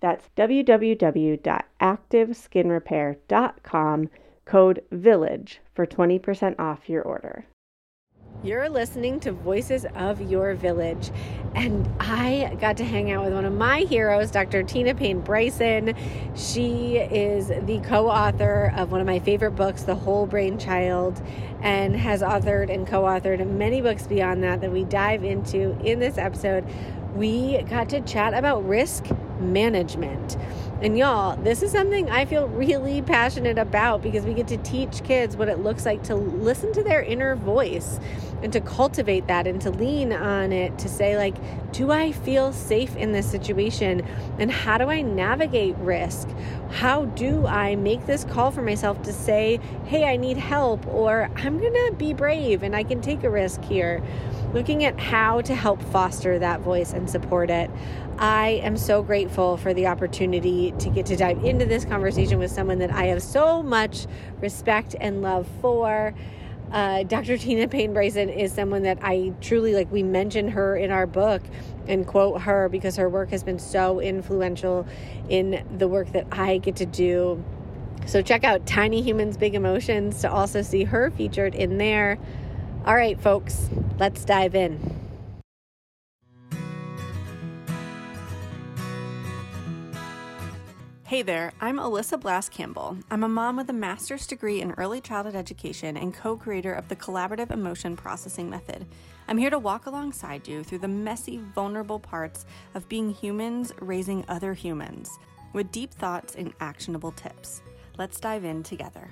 That's www.activeskinrepair.com, code VILLAGE for 20% off your order. You're listening to Voices of Your Village, and I got to hang out with one of my heroes, Dr. Tina Payne Bryson. She is the co-author of one of my favorite books, The Whole Brain Child, and has authored and co-authored many books beyond that that we dive into in this episode. We got to chat about risk management. And y'all, this is something I feel really passionate about, because we get to teach kids what it looks like to listen to their inner voice and to cultivate that and to lean on it, to say, like, do I feel safe in this situation? And how do I navigate risk? How do I make this call for myself to say, hey, I need help, or I'm going to be brave and I can take a risk here? Looking at how to help foster that voice and support it. I am so grateful for the opportunity to get to dive into this conversation with someone that I have so much respect and love for. Dr. Tina Payne Bryson is someone that I truly, like, we mention her in our book and quote her because her work has been so influential in the work that I get to do. So check out Tiny Humans, Big Emotions to also see her featured in there. All right, folks, let's dive in. Hey there, I'm Alyssa Blass-Campbell. I'm a mom with a master's degree in early childhood education and co-creator of the Collaborative Emotion Processing Method. I'm here to walk alongside you through the messy, vulnerable parts of being humans raising other humans with deep thoughts and actionable tips. Let's dive in together.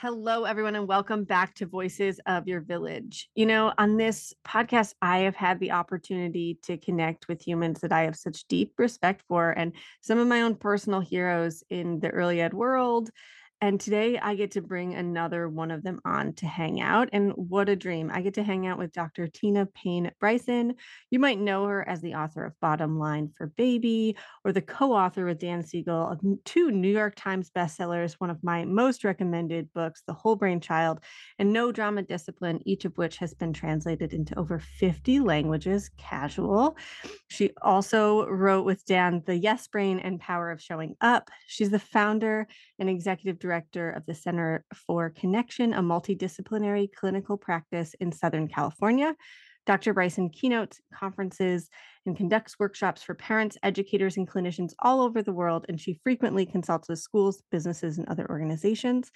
Hello, everyone, and welcome back to Voices of Your Village. You know, on this podcast, I have had the opportunity to connect with humans that I have such deep respect for, and some of my own personal heroes in the early ed world. And today I get to bring another one of them on to hang out. And what a dream. I get to hang out with Dr. Tina Payne Bryson. You might know her as the author of Bottom Line for Baby, or the co-author with Dan Siegel of 2 New York Times bestsellers, one of my most recommended books, The Whole Brain Child, and No Drama Discipline, each of which has been translated into over 50 languages, casual. She also wrote with Dan, The Yes Brain and Power of Showing Up. She's the founder and executive director of the Center for Connection, a multidisciplinary clinical practice in Southern California. Dr. Bryson keynotes, conferences, and conducts workshops for parents, educators, and clinicians all over the world, and she frequently consults with schools, businesses, and other organizations.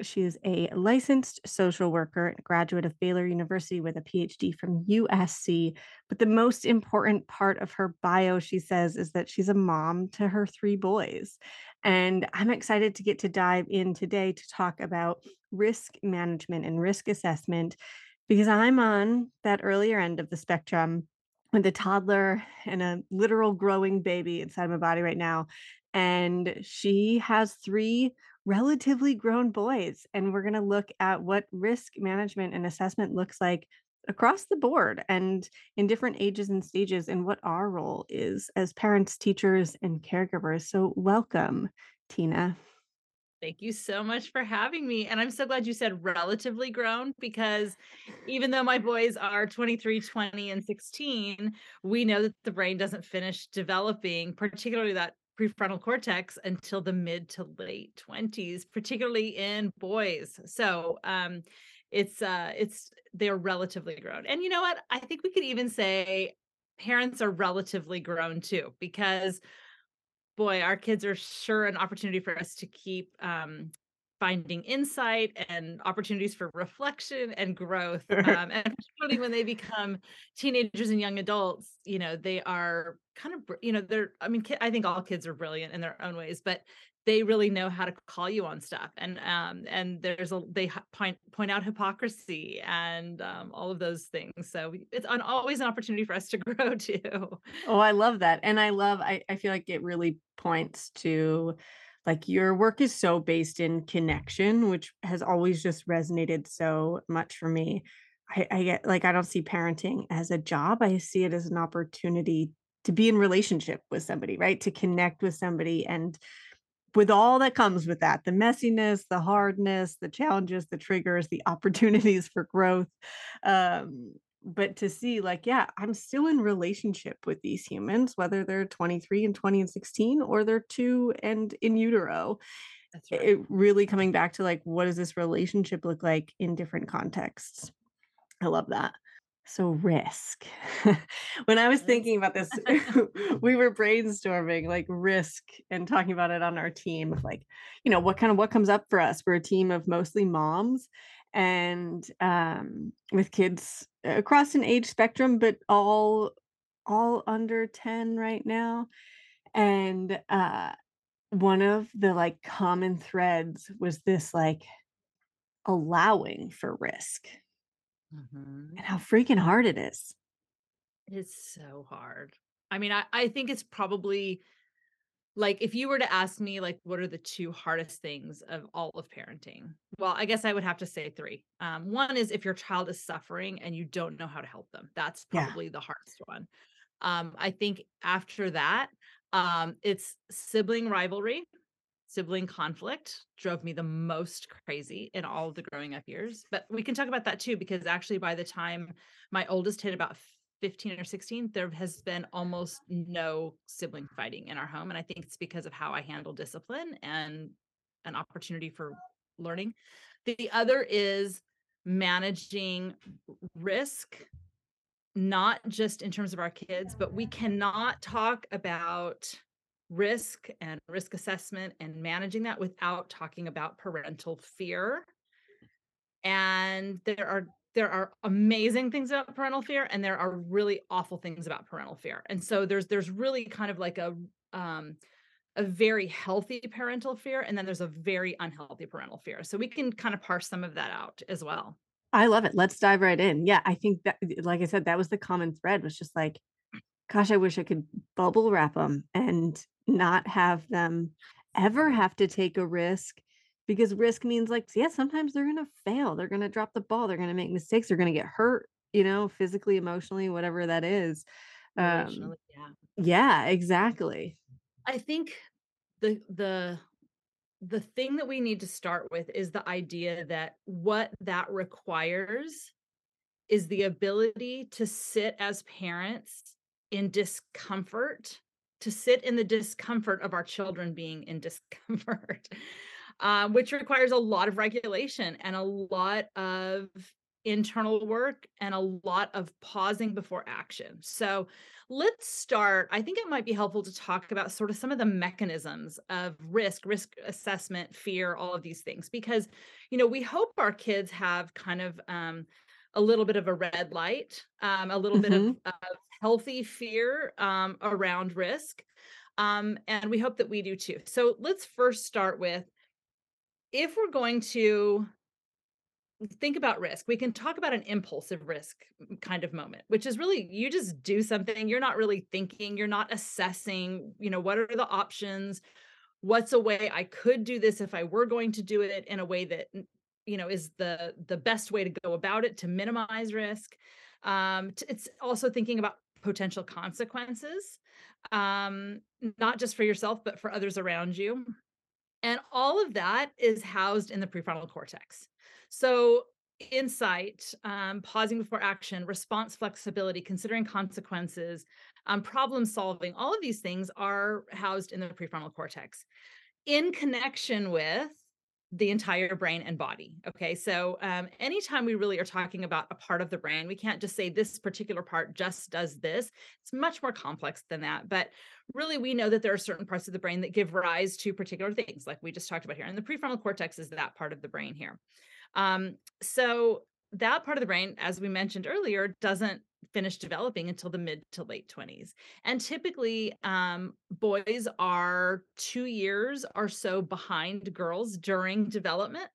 She is a licensed social worker and graduate of Baylor University with a PhD from USC. But the most important part of her bio, she says, is that she's a mom to her 3 boys. And I'm excited to get to dive in today to talk about risk management and risk assessment, because I'm on that earlier end of the spectrum with a toddler and a literal growing baby inside my body right now. And she has 3 relatively grown boys. And we're going to look at what risk management and assessment looks like across the board and in different ages and stages, and what our role is as parents, teachers, and caregivers. So welcome, Tina. Thank you so much for having me. And I'm so glad you said relatively grown, because even though my boys are 23, 20, and 16, we know that the brain doesn't finish developing, particularly that prefrontal cortex, until the mid to late 20s, particularly in boys. So they're relatively grown. And you know what? I think we could even say parents are relatively grown too, because boy, our kids are sure an opportunity for us to keep finding insight and opportunities for reflection and growth. And particularly when they become teenagers and young adults, you know, they are kind of, you know, I think all kids are brilliant in their own ways, but they really know how to call you on stuff. And they point out hypocrisy and all of those things. So it's always an opportunity for us to grow too. Oh, I love that. And I feel like it really points to, like, your work is so based in connection, which has always just resonated so much for me. I get, like, I don't see parenting as a job. I see it as an opportunity to be in relationship with somebody, right? To connect with somebody, and with all that comes with that, the messiness, the hardness, the challenges, the triggers, the opportunities for growth. But to see, like, yeah, I'm still in relationship with these humans, whether they're 23 and 20 and 16, or they're 2 and in utero. That's right. It really coming back to, like, what does this relationship look like in different contexts? I love that. So risk. When I was thinking about this, we were brainstorming, like, risk and talking about it on our team of, like, you know, what comes up for us. We're a team of mostly moms and with kids across an age spectrum, but all under 10 right now. And one of the, like, common threads was this, like, allowing for risk. Mm-hmm. And how freaking hard it is. It's so hard. I mean, I think it's probably, like, if you were to ask me, like, what are the 2 hardest things of all of parenting? Well, I guess I would have to say 3. One is if your child is suffering and you don't know how to help them. That's probably the hardest one. I think after that, it's sibling rivalry. Sibling conflict drove me the most crazy in all of the growing up years. But we can talk about that too, because actually by the time my oldest hit about 15 or 16, there has been almost no sibling fighting in our home. And I think it's because of how I handle discipline and an opportunity for learning. The other is managing risk, not just in terms of our kids, but we cannot talk about risk and risk assessment and managing that without talking about parental fear. And there are amazing things about parental fear, and there are really awful things about parental fear. And so there's really kind of like a very healthy parental fear, and then there's a very unhealthy parental fear. So we can kind of parse some of that out as well. I love it. Let's dive right in. Yeah, I think that, like I said, that was the common thread, was just like, gosh, I wish I could bubble wrap them and not have them ever have to take a risk. Because risk means, like, yeah, sometimes they're going to fail. They're going to drop the ball. They're going to make mistakes. They're going to get hurt, you know, physically, emotionally, whatever that is. Yeah, exactly. I think the thing that we need to start with is the idea that what that requires is the ability to sit as parents in discomfort, to sit in the discomfort of our children being in discomfort. Which requires a lot of regulation and a lot of internal work and a lot of pausing before action. So let's start. I think it might be helpful to talk about sort of some of the mechanisms of risk assessment, fear, all of these things, because, you know, we hope our kids have kind of a little bit of a red light, a little bit of healthy fear around risk. And we hope that we do too. So let's first start with, if we're going to think about risk, we can talk about an impulsive risk kind of moment, which is really, you just do something. You're not really thinking, you're not assessing, you know, what are the options? What's a way I could do this if I were going to do it in a way that, you know, is the best way to go about it to minimize risk. It's also thinking about potential consequences, not just for yourself, but for others around you. And all of that is housed in the prefrontal cortex. So insight, pausing before action, response flexibility, considering consequences, problem solving, all of these things are housed in the prefrontal cortex in connection with the entire brain and body. Okay. So anytime we really are talking about a part of the brain, we can't just say this particular part just does this. It's much more complex than that. But really, we know that there are certain parts of the brain that give rise to particular things like we just talked about here. And the prefrontal cortex is that part of the brain here. So that part of the brain, as we mentioned earlier, doesn't finish developing until the mid to late 20s. And typically, boys are 2 years or so behind girls during development,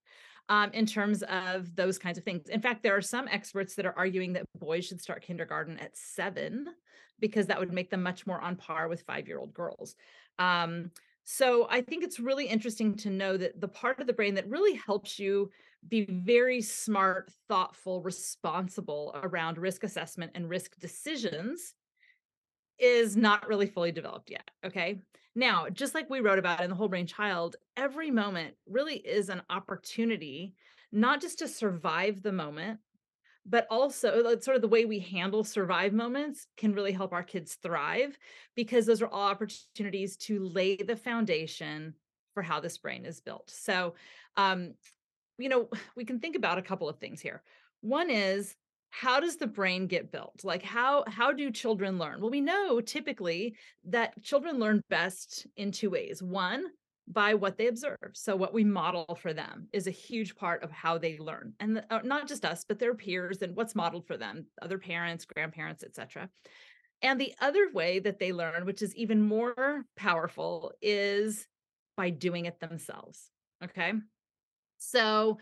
in terms of those kinds of things. In fact, there are some experts that are arguing that boys should start kindergarten at 7, because that would make them much more on par with 5-year-old girls. So I think it's really interesting to know that the part of the brain that really helps you be very smart, thoughtful, responsible around risk assessment and risk decisions is not really fully developed yet. Okay. Now, just like we wrote about in The Whole Brain Child, every moment really is an opportunity, not just to survive the moment, but also sort of the way we handle survive moments can really help our kids thrive, because those are all opportunities to lay the foundation for how this brain is built. So, you know, we can think about a couple of things here. One is, how does the brain get built? Like how do children learn? Well, we know typically that children learn best in two ways. One, by what they observe. So what we model for them is a huge part of how they learn, and not just us, but their peers and what's modeled for them, other parents, grandparents, etc. And the other way that they learn, which is even more powerful, is by doing it themselves. Okay. So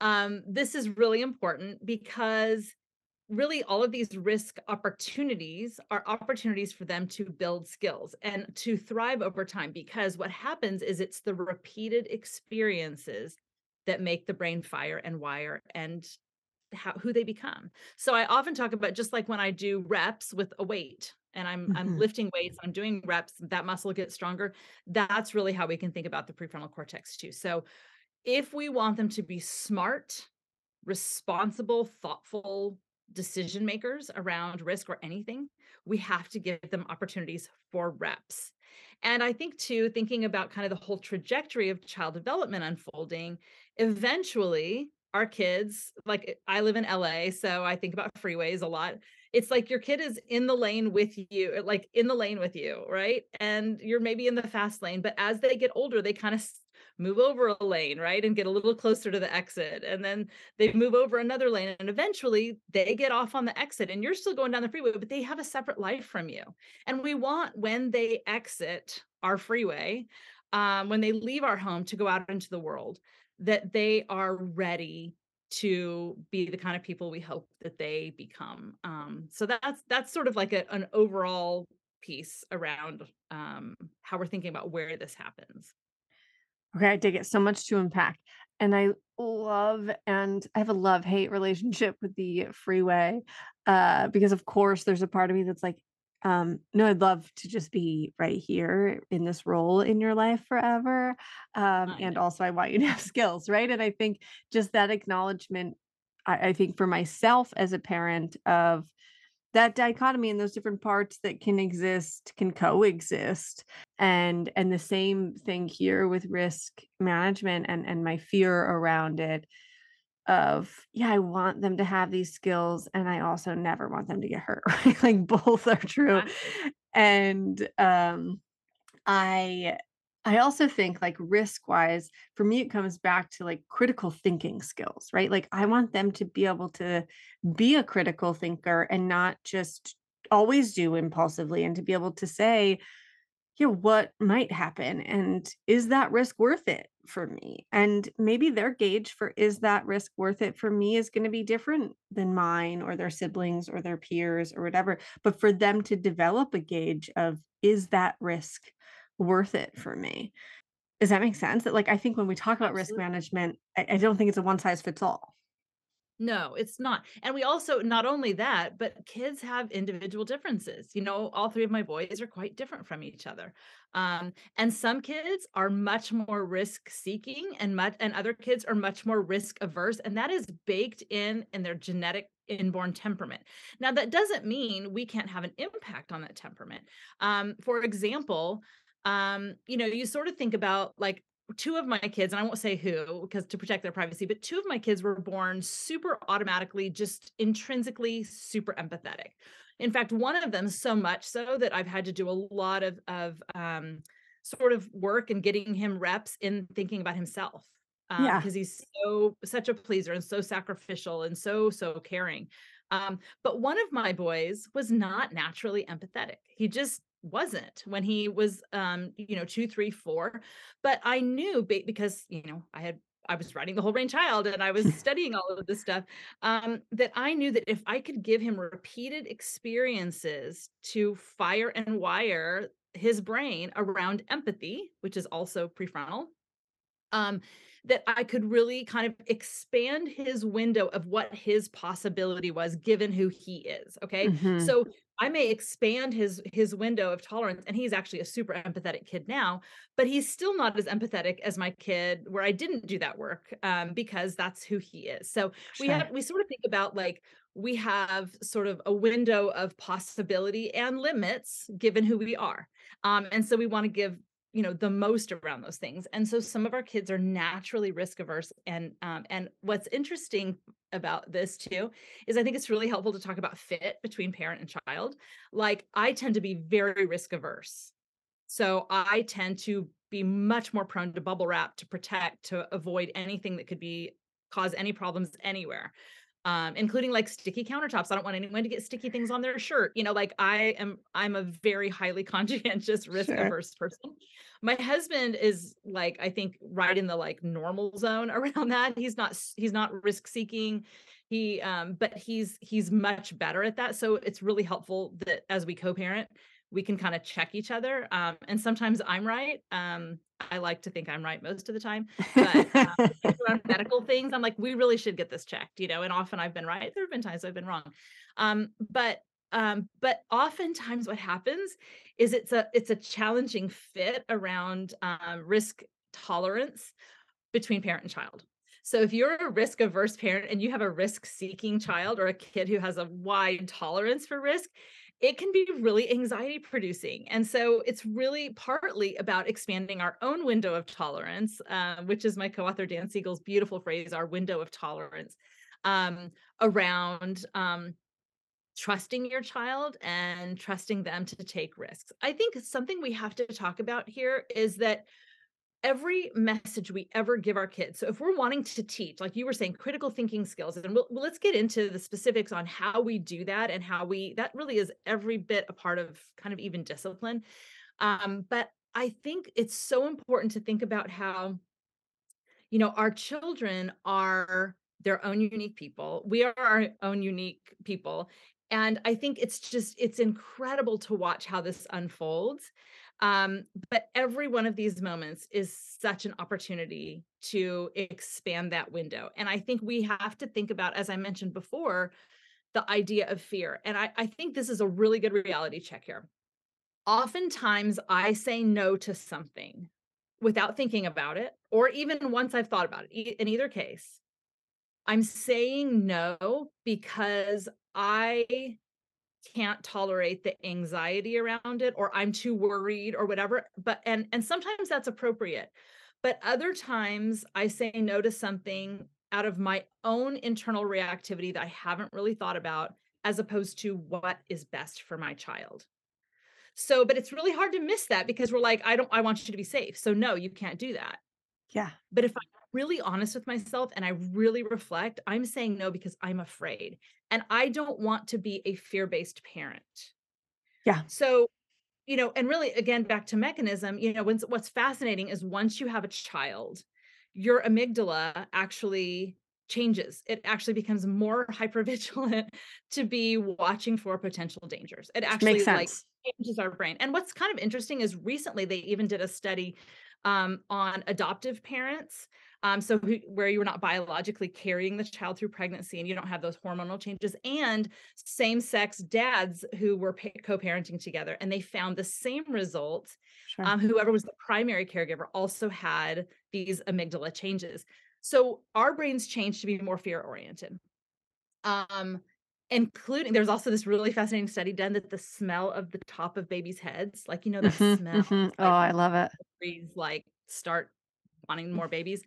this is really important, because really all of these risk opportunities are opportunities for them to build skills and to thrive over time, because what happens is it's the repeated experiences that make the brain fire and wire and who they become. So I often talk about, just like when I do reps with a weight and I'm lifting weights, I'm doing reps, that muscle gets stronger. That's really how we can think about the prefrontal cortex too. So if we want them to be smart, responsible, thoughtful decision makers around risk or anything, we have to give them opportunities for reps. And I think too, thinking about kind of the whole trajectory of child development unfolding, eventually our kids, like I live in LA, so I think about freeways a lot. It's like your kid is in the lane with you, like in the lane with you, right? And you're maybe in the fast lane, but as they get older, they kind of move over a lane, right? And get a little closer to the exit. And then they move over another lane, and eventually they get off on the exit and you're still going down the freeway, but they have a separate life from you. And we want, when they exit our freeway, when they leave our home to go out into the world, that they are ready to be the kind of people we hope that they become. So that's sort of like an overall piece around how we're thinking about where this happens. Okay, I dig it. So much to unpack. And I have a love-hate relationship with the freeway, because of course there's a part of me that's like, no, I'd love to just be right here in this role in your life forever. And also I want you to have skills, right? And I think just that acknowledgement, I think for myself as a parent, of that dichotomy and those different parts that can exist, can coexist. And the same thing here with risk management and my fear around it of, yeah, I want them to have these skills and I also never want them to get hurt. Right? Like both are true. And I also think, like, risk wise, for me, it comes back to like critical thinking skills, right? Like I want them to be able to be a critical thinker and not just always do impulsively, and to be able to say, yeah, what might happen? And is that risk worth it for me? And maybe their gauge for is that risk worth it for me is going to be different than mine or their siblings or their peers or whatever. But for them to develop a gauge of, is that risk worth it for me? Does that make sense? That, like, I think when we talk about risk management, I don't think it's a one size fits all. No, it's not. And we also, not only that, but kids have individual differences. You know, all three of my boys are quite different from each other. And some kids are much more risk seeking and other kids are much more risk averse. And that is baked in their genetic inborn temperament. Now, that doesn't mean we can't have an impact on that temperament. For example, you know, you sort of think about like, two of my kids, and I won't say who, because to protect their privacy, but two of my kids were born super automatically, just intrinsically super empathetic. In fact, one of them so much so that I've had to do a lot of sort of work and getting him reps in thinking about himself. Because he's such a pleaser and so sacrificial and so caring. But one of my boys was not naturally empathetic. He just wasn't when he was, 2, 3, 4, but I knew because, you know, I was writing The Whole Brain Child and I was studying all of this stuff, that I knew that if I could give him repeated experiences to fire and wire his brain around empathy, which is also prefrontal, that I could really kind of expand his window of what his possibility was given who he is. Okay. Mm-hmm. So I may expand his window of tolerance, and he's actually a super empathetic kid now, but he's still not as empathetic as my kid where I didn't do that work, because that's who he is. So sure. we sort of think about like, we have sort of a window of possibility and limits given who we are. And so we want to give, you know, the most around those things. And so some of our kids are naturally risk averse. And what's interesting about this too, is I think it's really helpful to talk about fit between parent and child. Like I tend to be very risk averse. So I tend to be much more prone to bubble wrap, to protect, to avoid anything that could cause any problems anywhere. Including like sticky countertops. I don't want anyone to get sticky things on their shirt. You know, like I'm a very highly conscientious, risk averse sure. person. My husband is like, I think right in the like normal zone around that. He's not risk seeking. He, but he's much better at that. So it's really helpful that as we co-parent, we can kind of check each other. And sometimes I'm right. I like to think I'm right most of the time, but around medical things, I'm like, we really should get this checked, you know, and often I've been right. There have been times I've been wrong. But oftentimes what happens is it's a challenging fit around risk tolerance between parent and child. So if you're a risk averse parent and you have a risk seeking child or a kid who has a wide tolerance for risk, it can be really anxiety producing. And so it's really partly about expanding our own window of tolerance, which is my co-author Dan Siegel's beautiful phrase, our window of tolerance, around trusting your child and trusting them to take risks. I think something we have to talk about here is that every message we ever give our kids. So if we're wanting to teach, like you were saying, critical thinking skills, and let's get into the specifics on how we do that and that really is every bit a part of kind of even discipline. But I think it's so important to think about how, you know, our children are their own unique people. We are our own unique people. And I think it's incredible to watch how this unfolds. But every one of these moments is such an opportunity to expand that window. And I think we have to think about, as I mentioned before, the idea of fear. And I think this is a really good reality check here. Oftentimes I say no to something without thinking about it, or even once I've thought about it. In either case, I'm saying no because I can't tolerate the anxiety around it, or I'm too worried or whatever. But, and sometimes that's appropriate, but other times I say no to something out of my own internal reactivity that I haven't really thought about, as opposed to what is best for my child. So, but it's really hard to miss that because we're like, I want you to be safe. So no, you can't do that. Yeah. But if I'm really honest with myself and I really reflect, I'm saying no because I'm afraid and I don't want to be a fear-based parent. Yeah. So, you know, and really again, back to mechanism, you know, what's fascinating is once you have a child, your amygdala actually changes. It actually becomes more hypervigilant to be watching for potential dangers. It actually makes sense. Like changes our brain. And what's kind of interesting is recently they even did a study on adoptive parents where you're not biologically carrying the child through pregnancy and you don't have those hormonal changes, and same-sex dads who were co-parenting together, and they found the same result. Sure. Whoever was the primary caregiver also had these amygdala changes. So our brains change to be more fear-oriented. Including, there's also this really fascinating study done that the smell of the top of babies' heads, like, you know, that smell. Mm-hmm. Oh, I love it. Like, start wanting more babies.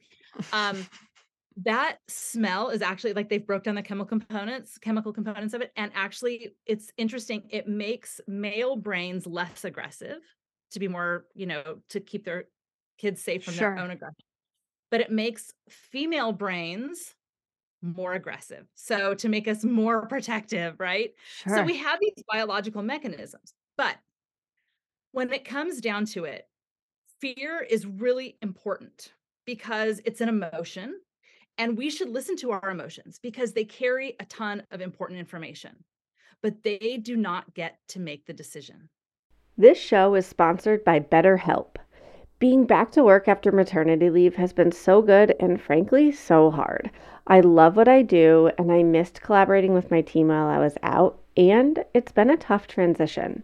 That smell is actually, like, they've broke down the chemical components of it. And actually, it's interesting. It makes male brains less aggressive to be more, you know, to keep their kids safe from sure. their own aggression. But it makes female brains more aggressive. So to make us more protective, right? Sure. So we have these biological mechanisms, but when it comes down to it, fear is really important because it's an emotion, and we should listen to our emotions because they carry a ton of important information, but they do not get to make the decision. This show is sponsored by BetterHelp. Being back to work after maternity leave has been so good and frankly, so hard. I love what I do, and I missed collaborating with my team while I was out, and it's been a tough transition.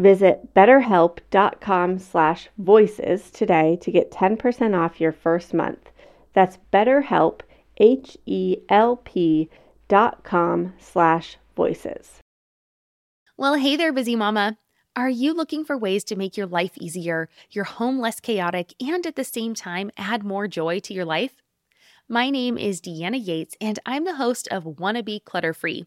Visit BetterHelp.com/voices today to get 10% off your first month. That's BetterHelp, HELP.com/voices. Well, hey there, busy mama. Are you looking for ways to make your life easier, your home less chaotic, and at the same time, add more joy to your life? My name is Deanna Yates, and I'm the host of Wannabe Clutter Free,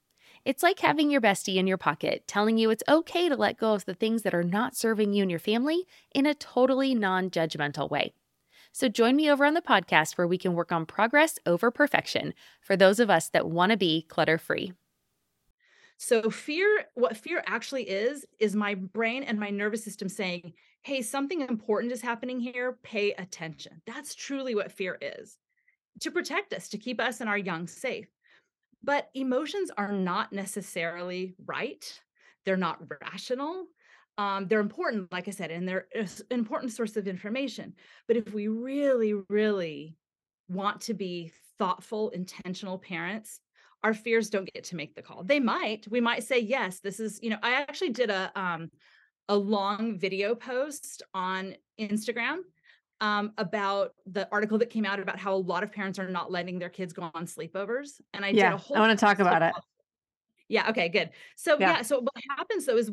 It's like having your bestie in your pocket, telling you it's okay to let go of the things that are not serving you and your family in a totally non-judgmental way. So join me over on the podcast where we can work on progress over perfection for those of us that want to be clutter-free. So fear, what fear actually is my brain and my nervous system saying, hey, something important is happening here, pay attention. That's truly what fear is, to protect us, to keep us and our young safe. But emotions are not necessarily right. They're not rational. They're important, like I said, and they're an important source of information. But if we really, really want to be thoughtful, intentional parents, our fears don't get to make the call. They might. We might say, yes, this is, you know, I actually did a long video post on Instagram about the article that came out about how a lot of parents are not letting their kids go on sleepovers. And I did a whole, I want to talk about it. Yeah. Okay, good. So so what happens though, is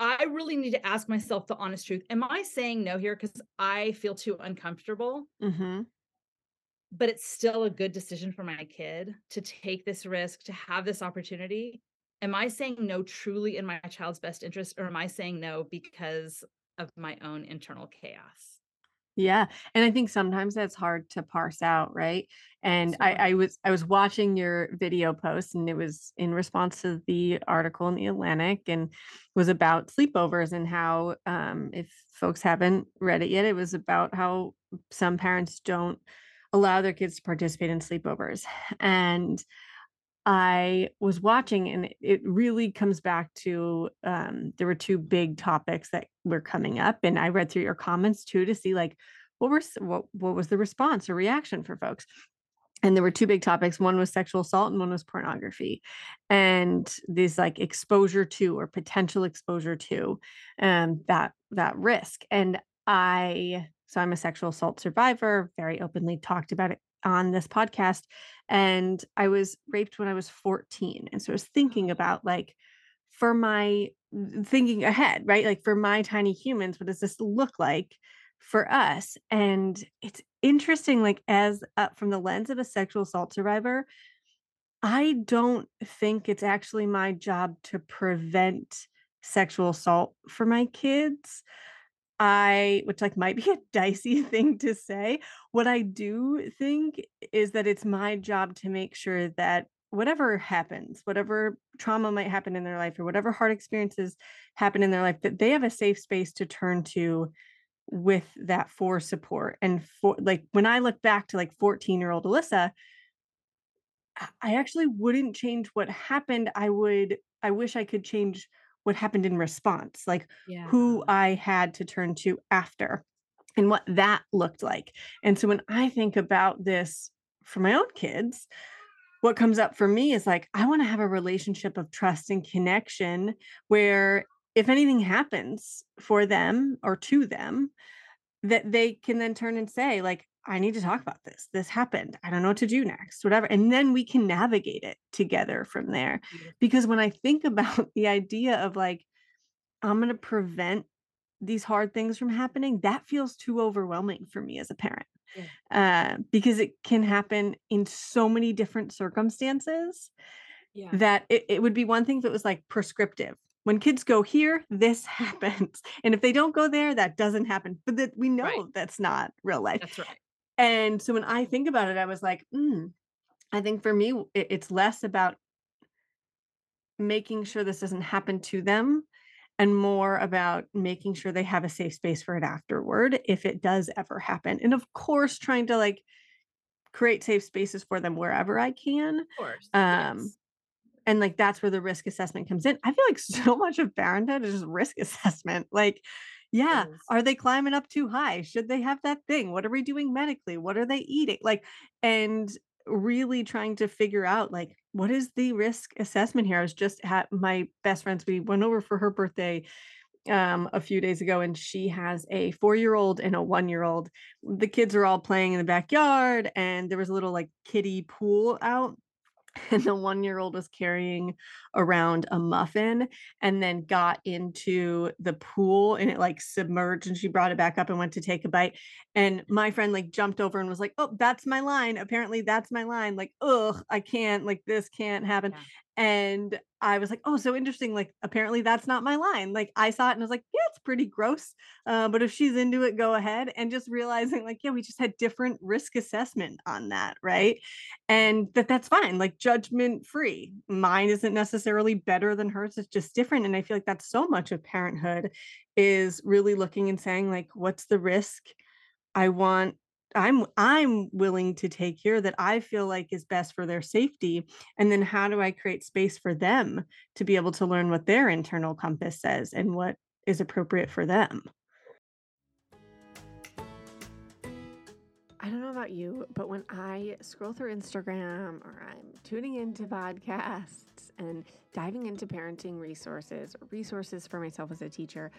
I really need to ask myself the honest truth. Am I saying no here? Cause I feel too uncomfortable, but it's still a good decision for my kid to take this risk, to have this opportunity. Am I saying no truly in my child's best interest? Or am I saying no because of my own internal chaos? Yeah. And I think sometimes that's hard to parse out. Right. And I was watching your video post, and it was in response to the article in The Atlantic, and was about sleepovers and how, if folks haven't read it yet, it was about how some parents don't allow their kids to participate in sleepovers. And I was watching, and it really comes back to, there were two big topics that were coming up, and I read through your comments too, to see like, what was the response or reaction for folks? And there were two big topics. One was sexual assault and one was pornography, and these like exposure to or potential exposure to that risk. And I'm a sexual assault survivor, very openly talked about it on this podcast. And I was raped when I was 14. And so I was thinking about thinking ahead, right? Like for my tiny humans, what does this look like for us? And it's interesting, from the lens of a sexual assault survivor, I don't think it's actually my job to prevent sexual assault for my kids, which might be a dicey thing to say. What I do think is that it's my job to make sure that whatever happens, whatever trauma might happen in their life or whatever hard experiences happen in their life, that they have a safe space to turn to with that for support. And when I look back to 14-year-old Alyssa, I actually wouldn't change what happened. I wish I could change what happened in response, who I had to turn to after and what that looked like. And so when I think about this for my own kids, what comes up for me is I want to have a relationship of trust and connection where if anything happens for them or to them, that they can then turn and say, I need to talk about this. This happened. I don't know what to do next, whatever. And then we can navigate it together from there. Because when I think about the idea of I'm going to prevent these hard things from happening, that feels too overwhelming for me as a parent. Yeah. Because it can happen in so many different circumstances that it would be one thing if it was prescriptive. When kids go here, this happens. And if they don't go there, that doesn't happen. But that we know that's not real life. That's right. And so when I think about it, I was I think for me, it's less about making sure this doesn't happen to them and more about making sure they have a safe space for it afterward, if it does ever happen. And of course, trying to create safe spaces for them wherever I can. Of course. Yes. And that's where the risk assessment comes in. I feel so much of parenthood is just risk assessment. Are they climbing up too high? Should they have that thing? What are we doing medically? What are they eating? And really trying to figure out what is the risk assessment here? I was just at my best friend's. We went over for her birthday a few days ago, and she has a 4-year-old and a 1-year-old. The kids are all playing in the backyard, and there was a little kiddie pool out. And the 1-year-old was carrying around a muffin and then got into the pool and it submerged, and she brought it back up and went to take a bite. And my friend jumped over and was oh, that's my line. Apparently that's my line. I can't, this can't happen. Yeah. And I was oh, so interesting. Apparently that's not my line. I saw it and I was yeah, it's pretty gross. But if she's into it, go ahead. And just realizing yeah, we just had different risk assessment on that. Right. And that's fine. Judgment free. Mine isn't necessarily better than hers. It's just different. And I feel that's so much of parenthood is really looking and saying what's the risk I'm willing to take here that I feel is best for their safety. And then how do I create space for them to be able to learn what their internal compass says and what is appropriate for them? I don't know about you, but when I scroll through Instagram or I'm tuning into podcasts and diving into parenting resources or resources for myself as a teacher,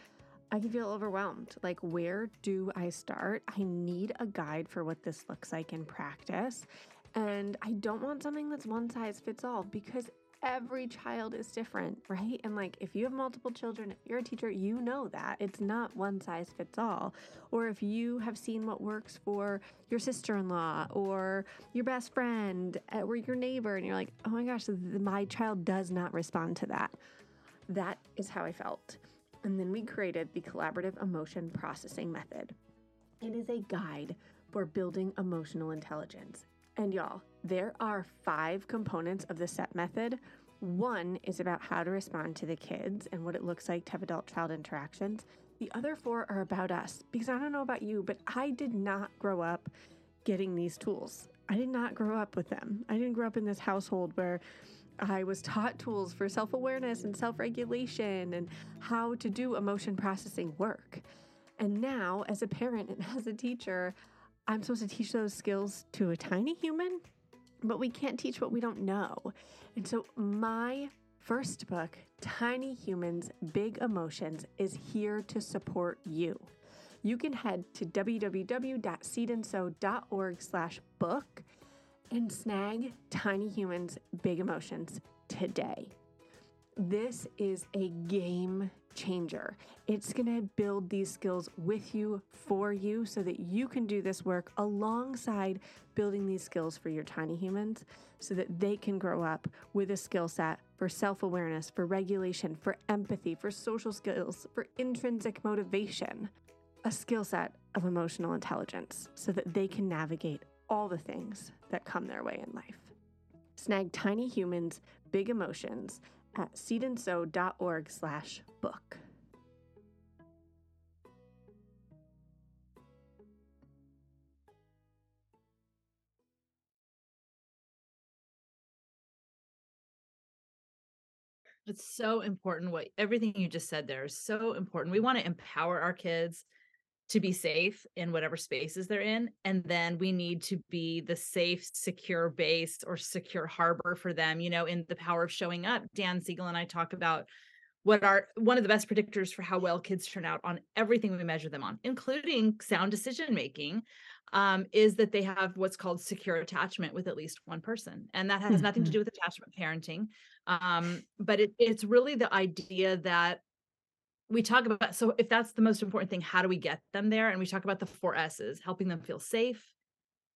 I can feel overwhelmed. Where do I start? I need a guide for what this looks like in practice. And I don't want something that's one size fits all because every child is different, right? And if you have multiple children, if you're a teacher, you know that it's not one size fits all. Or if you have seen what works for your sister-in-law or your best friend or your neighbor, and you're oh my gosh, my child does not respond to that. That is how I felt. And then we created the Collaborative Emotion Processing Method. It is a guide for building emotional intelligence. And y'all, there are 5 components of the SET method. One is about how to respond to the kids and what it looks like to have adult-child interactions. The other 4 are about us, because I don't know about you, but I did not grow up getting these tools. I did not grow up with them. I didn't grow up in this household where I was taught tools for self-awareness and self-regulation and how to do emotion processing work. And now, as a parent and as a teacher, I'm supposed to teach those skills to a tiny human? but we can't teach what we don't know. And so my first book, Tiny Humans, Big Emotions, is here to support you. You can head to www.seedandsew.org/book and snag Tiny Humans, Big Emotions today. This is a game changer. It's going to build these skills with you, for you, so that you can do this work alongside building these skills for your tiny humans so that they can grow up with a skill set for self-awareness, for regulation, for empathy, for social skills, for intrinsic motivation, a skill set of emotional intelligence so that they can navigate all the things that come their way in life. Snag Tiny Humans, Big Emotions at seedandsew.org/book. It's so important. What everything you just said there is so important. We want to empower our kids to be safe in whatever spaces they're in. And then we need to be the safe, secure base or secure harbor for them. You know, in The Power of Showing Up, Dan Siegel and I talk about what are one of the best predictors for how well kids turn out on everything we measure them on, including sound decision-making, is that they have what's called secure attachment with at least one person. And that has nothing to do with attachment parenting. But it's really the idea that we talk about, so if that's the most important thing, how do we get them there? And we talk about the 4 S's, helping them feel safe,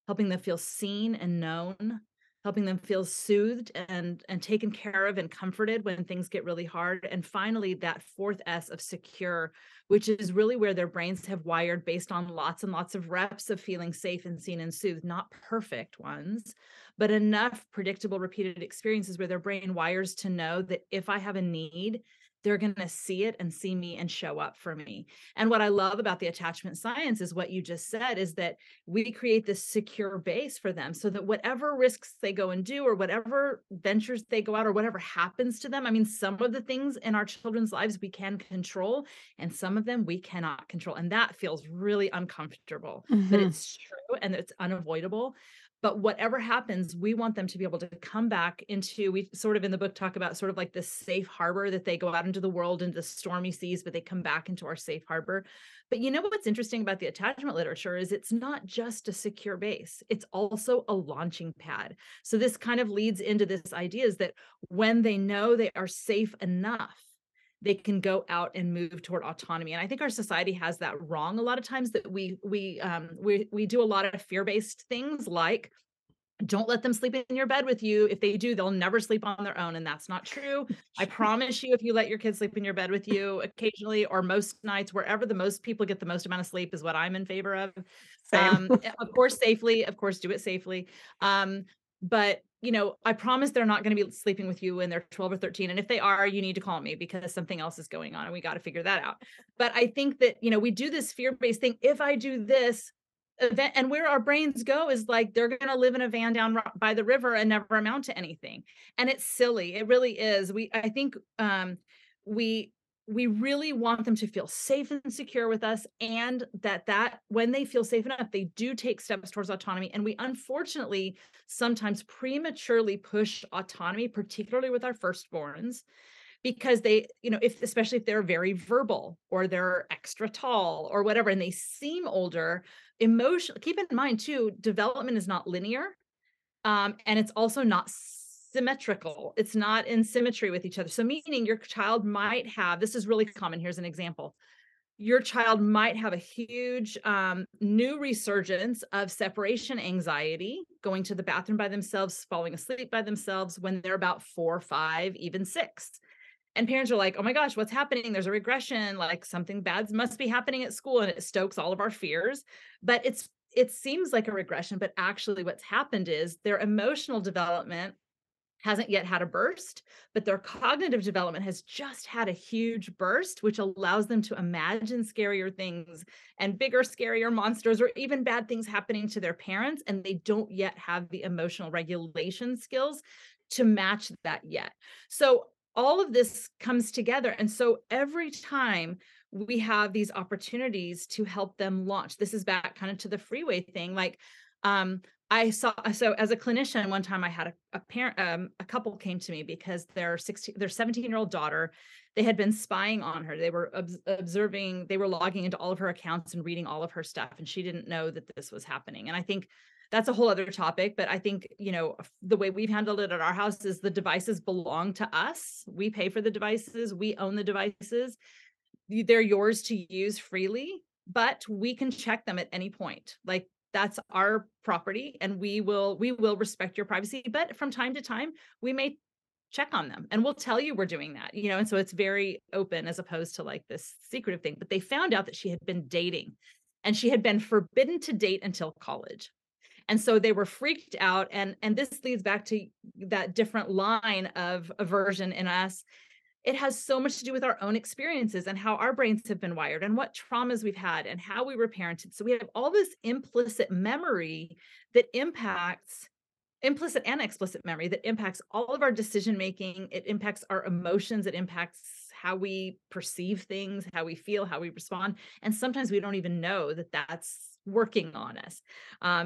helping them feel seen and known, helping them feel soothed and taken care of and comforted when things get really hard. And finally, that 4th S of secure, which is really where their brains have wired based on lots and lots of reps of feeling safe and seen and soothed, not perfect ones, but enough predictable, repeated experiences where their brain wires to know that if I have a need, they're going to see it and see me and show up for me. And what I love about the attachment science is what you just said, is that we create this secure base for them so that whatever risks they go and do or whatever ventures they go out or whatever happens to them, I mean, some of the things in our children's lives we can control and some of them we cannot control. And that feels really uncomfortable, but it's true and it's unavoidable. But whatever happens, we want them to be able to come back into, we sort of in the book talk about sort of like this safe harbor that they go out into the world, into stormy seas, but they come back into our safe harbor. But you know what's interesting about the attachment literature is it's not just a secure base. It's also a launching pad. So this kind of leads into this idea is that when they know they are safe enough, they can go out and move toward autonomy. And I think our society has that wrong a lot of times, that we do a lot of fear-based things like, don't let them sleep in your bed with you. If they do, they'll never sleep on their own. And that's not true. I promise you, if you let your kids sleep in your bed with you occasionally or most nights, wherever the most people get the most amount of sleep is what I'm in favor of. Of course, safely, of course, do it safely. But you know, I promise they're not going to be sleeping with you when they're 12 or 13. And if they are, you need to call me because something else is going on and we got to figure that out. But I think that, you know, we do this fear-based thing. If I do this event, and where our brains go is like, they're going to live in a van down by the river and never amount to anything. And it's silly. It really is. I think we really want them to feel safe and secure with us, and that when they feel safe enough, they do take steps towards autonomy. And we unfortunately sometimes prematurely push autonomy, particularly with our firstborns, because they, you know, especially if they're very verbal or they're extra tall or whatever, and they seem older, emotionally. Keep in mind too, development is not linear. And it's also not symmetrical. It's not in symmetry with each other. So meaning your child might have, this is really common. Here's an example. Your child might have a huge new resurgence of separation anxiety, going to the bathroom by themselves, falling asleep by themselves when they're about 4, 5, even 6. And parents are like, oh my gosh, what's happening? There's a regression, like something bad must be happening at school. And it stokes all of our fears, but it seems like a regression, but actually what's happened is their emotional development hasn't yet had a burst, but their cognitive development has just had a huge burst, which allows them to imagine scarier things and bigger, scarier monsters, or even bad things happening to their parents. And they don't yet have the emotional regulation skills to match that yet. So all of this comes together. And so every time we have these opportunities to help them launch, this is back kind of to the freeway thing, like I saw, so as a clinician, one time I had a parent, a couple came to me because their 17-year-old daughter, they had been spying on her. They were observing, they were logging into all of her accounts and reading all of her stuff. And she didn't know that this was happening. And I think that's a whole other topic, but I think, you know, the way we've handled it at our house is the devices belong to us. We pay for the devices. We own the devices. They're yours to use freely, but we can check them at any point. Like, that's our property, and we will respect your privacy, but from time to time we may check on them and we'll tell you we're doing that, you know? And so it's very open as opposed to like this secretive thing. But they found out that she had been dating, and she had been forbidden to date until college. And so they were freaked out. And this leads back to that different line of aversion in us. It has so much to do with our own experiences and how our brains have been wired and what traumas we've had and how we were parented. So we have all this implicit memory that impacts, implicit and explicit memory that impacts all of our decision-making. It impacts our emotions. It impacts how we perceive things, how we feel, how we respond. And sometimes we don't even know that that's working on us.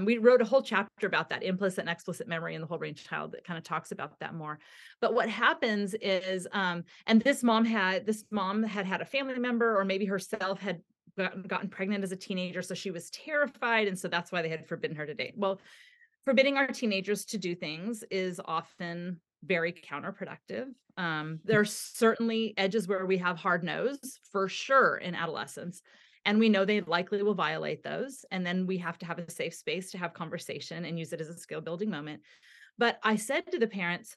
We wrote a whole chapter about that, implicit and explicit memory in The Whole Brain Child, that kind of talks about that more. But what happens is, and this mom had a family member, or maybe herself had gotten pregnant as a teenager. So she was terrified. And so that's why they had forbidden her to date. Well, forbidding our teenagers to do things is often very counterproductive. There are certainly edges where we have hard nos for sure in adolescence. And we know they likely will violate those. And then we have to have a safe space to have conversation and use it as a skill building moment. But I said to the parents,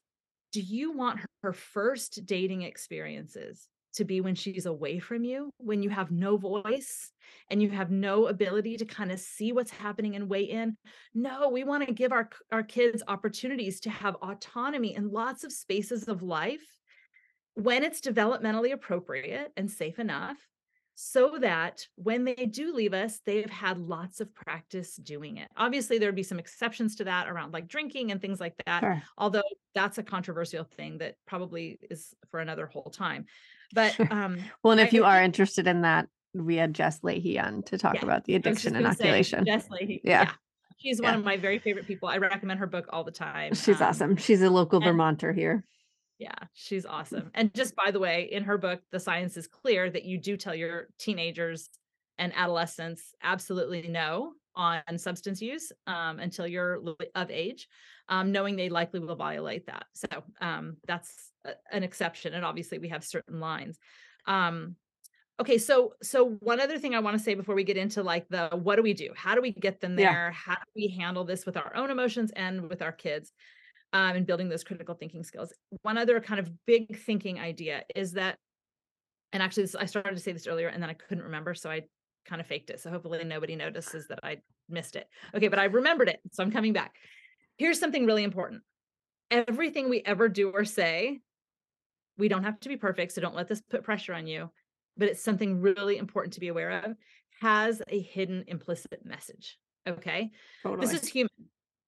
do you want her first dating experiences to be when she's away from you, when you have no voice and you have no ability to kind of see what's happening and weigh in? No, we want to give our kids opportunities to have autonomy in lots of spaces of life when it's developmentally appropriate and safe enough, so that when they do leave us, they've had lots of practice doing it. Obviously, there'd be some exceptions to that around like drinking and things like that. Sure. Although that's a controversial thing that probably is for another whole time. But sure. Well, and if you are interested in that, we had Jess Leahy on to talk about the addiction inoculation. Jess Leahy. Yeah. She's one of my very favorite people. I recommend her book all the time. She's awesome. She's a local Vermonter here. Yeah, she's awesome. And just by the way, in her book, the science is clear that you do tell your teenagers and adolescents absolutely no on substance use until you're of age, knowing they likely will violate that. So that's an exception. And obviously we have certain lines. Okay. So one other thing I want to say before we get into like the, what do we do? How do we get them there? Yeah. How do we handle this with our own emotions and with our kids? And building those critical thinking skills. One other kind of big thinking idea is that, and actually this, I started to say this earlier and then I couldn't remember, so I kind of faked it. So hopefully nobody notices that I missed it. Okay, but I remembered it, so I'm coming back. Here's something really important. Everything we ever do or say, we don't have to be perfect, so don't let this put pressure on you, but it's something really important to be aware of, has a hidden implicit message, okay? Totally. This is human.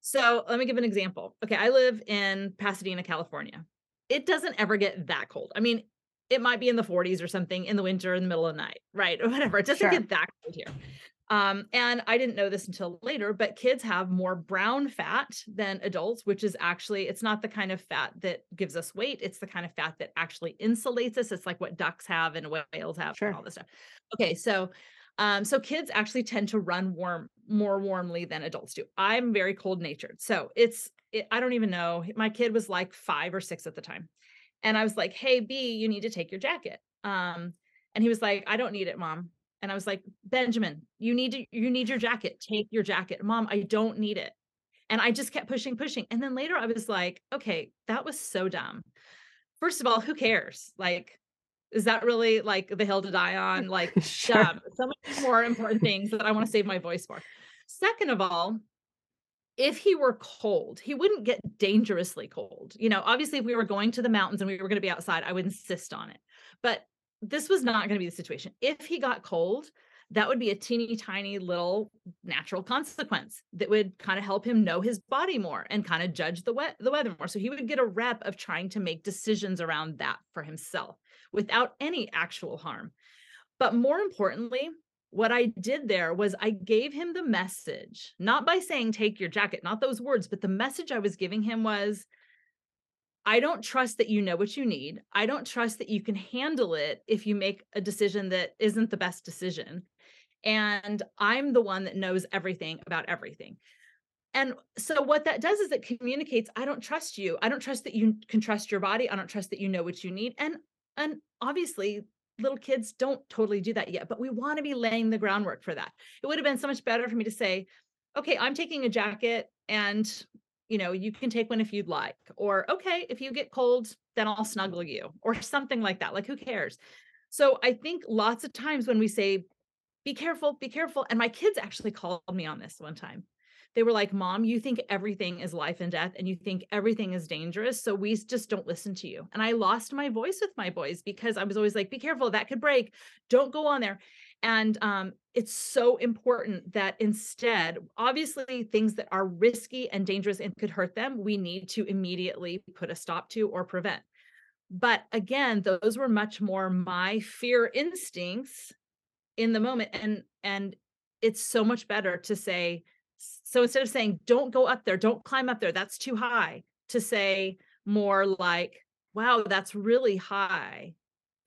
So let me give an example. Okay. I live in Pasadena, California. It doesn't ever get that cold. I mean, it might be in the 40s or something in the winter in the middle of the night, right? Or whatever. It doesn't get that cold here. And I didn't know this until later, but kids have more brown fat than adults, which is actually, it's not the kind of fat that gives us weight. It's the kind of fat that actually insulates us. It's like what ducks have and whales have and all this stuff. Okay. So kids actually tend to run more warmly than adults do. I'm very cold natured. So I don't even know. My kid was like 5 or 6 at the time. And I was like, hey, B, you need to take your jacket. And he was like, I don't need it, Mom. And I was like, Benjamin, you need your jacket. Take your jacket. Mom, I don't need it. And I just kept pushing. And then later I was like, okay, that was so dumb. First of all, who cares? Like, is that really like the hill to die on? Like, so many more important things that I want to save my voice for. Second of all, if he were cold, he wouldn't get dangerously cold. You know, obviously if we were going to the mountains and we were going to be outside, I would insist on it, but this was not going to be the situation. If he got cold, that would be a teeny tiny little natural consequence that would kind of help him know his body more and kind of judge the weather more. So he would get a rep of trying to make decisions around that for himself, without any actual harm. But more importantly, what I did there was I gave him the message, not by saying, take your jacket, not those words, but the message I was giving him was, I don't trust that you know what you need. I don't trust that you can handle it if you make a decision that isn't the best decision. And I'm the one that knows everything about everything. And so what that does is it communicates, I don't trust you. I don't trust that you can trust your body. I don't trust that you know what you need. And obviously, little kids don't totally do that yet, but we want to be laying the groundwork for that. It would have been so much better for me to say, okay, I'm taking a jacket and, you know, you can take one if you'd like, or, okay, if you get cold, then I'll snuggle you or something like that. Like, who cares? So I think lots of times when we say, be careful. And my kids actually called me on this one time. They were like, Mom, you think everything is life and death, and you think everything is dangerous. So we just don't listen to you. And I lost my voice with my boys because I was always like, be careful, that could break. Don't go on there. And it's so important that instead, obviously things that are risky and dangerous and could hurt them, we need to immediately put a stop to or prevent. But again, those were much more my fear instincts in the moment. And it's so much better to say, so instead of saying, don't go up there, don't climb up there, that's too high, to say more like, wow, that's really high.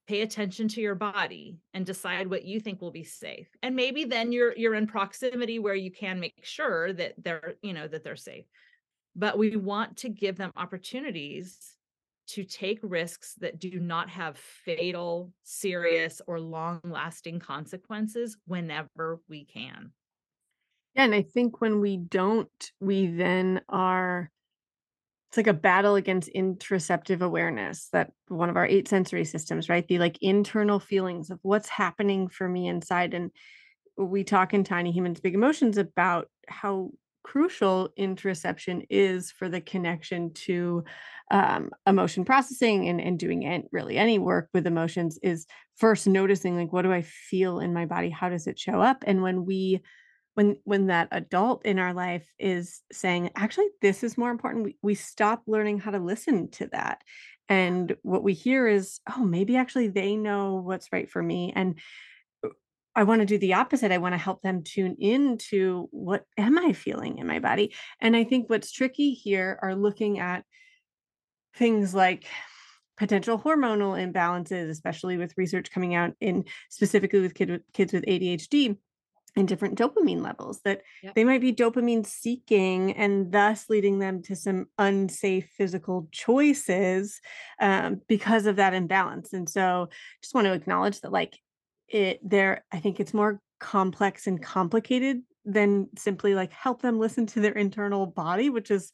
Pay attention to your body and decide what you think will be safe. And maybe then you're in proximity where you can make sure that they're, you know, that they're safe. But we want to give them opportunities to take risks that do not have fatal, serious, or long-lasting consequences whenever we can. Yeah, and I think when we don't, we then are, it's like a battle against interoceptive awareness, that one of our 8 sensory systems, right? The like internal feelings of what's happening for me inside. And we talk in Tiny Humans, Big Emotions about how crucial interoception is for the connection to emotion processing and doing really any work with emotions is first noticing, like, what do I feel in my body? How does it show up? And when that adult in our life is saying, actually, this is more important, we stop learning how to listen to that. And what we hear is, oh, maybe actually they know what's right for me. And I want to do the opposite. I want to help them tune into what am I feeling in my body? And I think what's tricky here are looking at things like potential hormonal imbalances, especially with research coming out in specifically with kids with ADHD. And different dopamine levels that they might be dopamine seeking and thus leading them to some unsafe physical choices because of that imbalance. And so just want to acknowledge that I think it's more complex and complicated than simply like help them listen to their internal body, which is,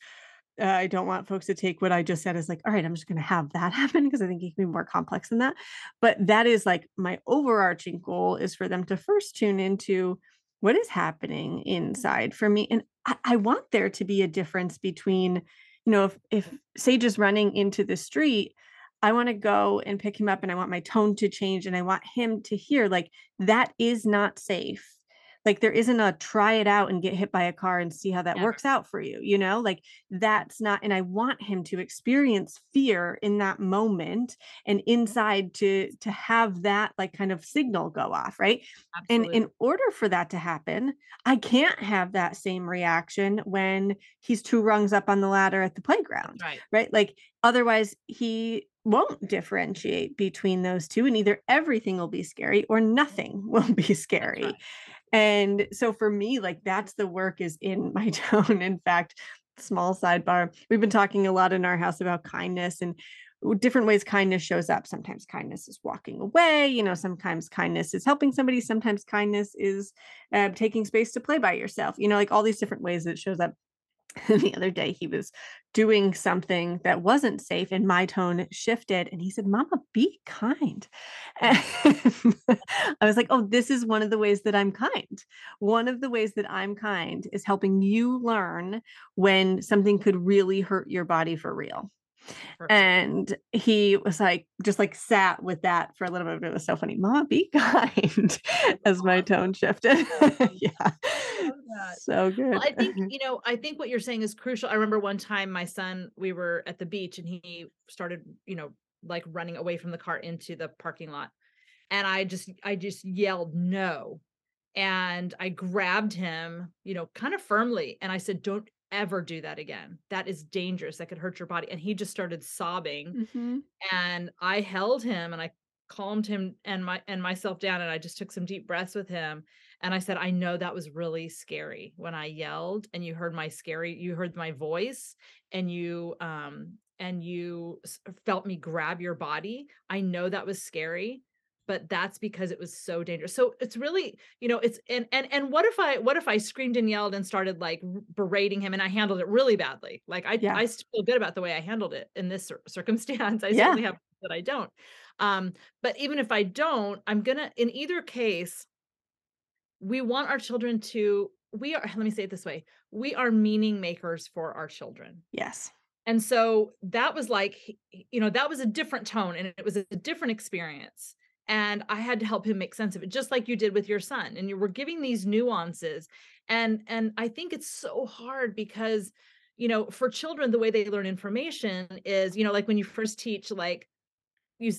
I don't want folks to take what I just said as like, all right, I'm just going to have that happen, because I think it can be more complex than that. But that is like my overarching goal is for them to first tune into what is happening inside for me. And I want there to be a difference between, you know, if Sage is running into the street, I want to go and pick him up and I want my tone to change. And I want him to hear like, that is not safe. Like there isn't a try it out and get hit by a car and see how that works out for you. You know, like that's not, and I want him to experience fear in that moment and inside to have that like kind of signal go off. Right. Absolutely. And in order for that to happen, I can't have that same reaction when he's 2 rungs up on the ladder at the playground. Right. Right. Like otherwise he won't differentiate between those two, and either everything will be scary or nothing will be scary. Right. And so for me, like that's the work is in my tone. In fact, small sidebar, we've been talking a lot in our house about kindness and different ways kindness shows up. Sometimes kindness is walking away, you know, sometimes kindness is helping somebody. Sometimes kindness is taking space to play by yourself, you know, like all these different ways that it shows up. The other day he was doing something that wasn't safe and my tone shifted and he said, Mama, be kind. And I was like, oh, this is one of the ways that I'm kind. One of the ways that I'm kind is helping you learn when something could really hurt your body for real. Perfect. And he was like, just like sat with that for a little bit. It was so funny. Mama, be kind, as my tone shifted. So good. Well, I think, you know, I think what you're saying is crucial. I remember one time my son, we were at the beach and he started, you know, like running away from the car into the parking lot. And I just yelled no. And I grabbed him, you know, kind of firmly. And I said, don't ever do that again. That is dangerous. That could hurt your body. And he just started sobbing. Mm-hmm. And I held him and I calmed him and myself down. And I just took some deep breaths with him. And I said, I know that was really scary when I yelled and you heard my voice and you felt me grab your body. I know that was scary, but that's because it was so dangerous. So it's really, you know, it's, and what if I screamed and yelled and started like berating him and I handled it really badly? Like I still feel good about the way I handled it in this circumstance. I certainly have that I don't. But even if I don't, I'm going to, in either case, we want our children to, let me say it this way. We are meaning makers for our children. Yes. And so that was like, you know, that was a different tone and it was a different experience. And I had to help him make sense of it, just like you did with your son. And you were giving these nuances. And I think it's so hard because, you know, for children, the way they learn information is, you know, like when you first teach, like you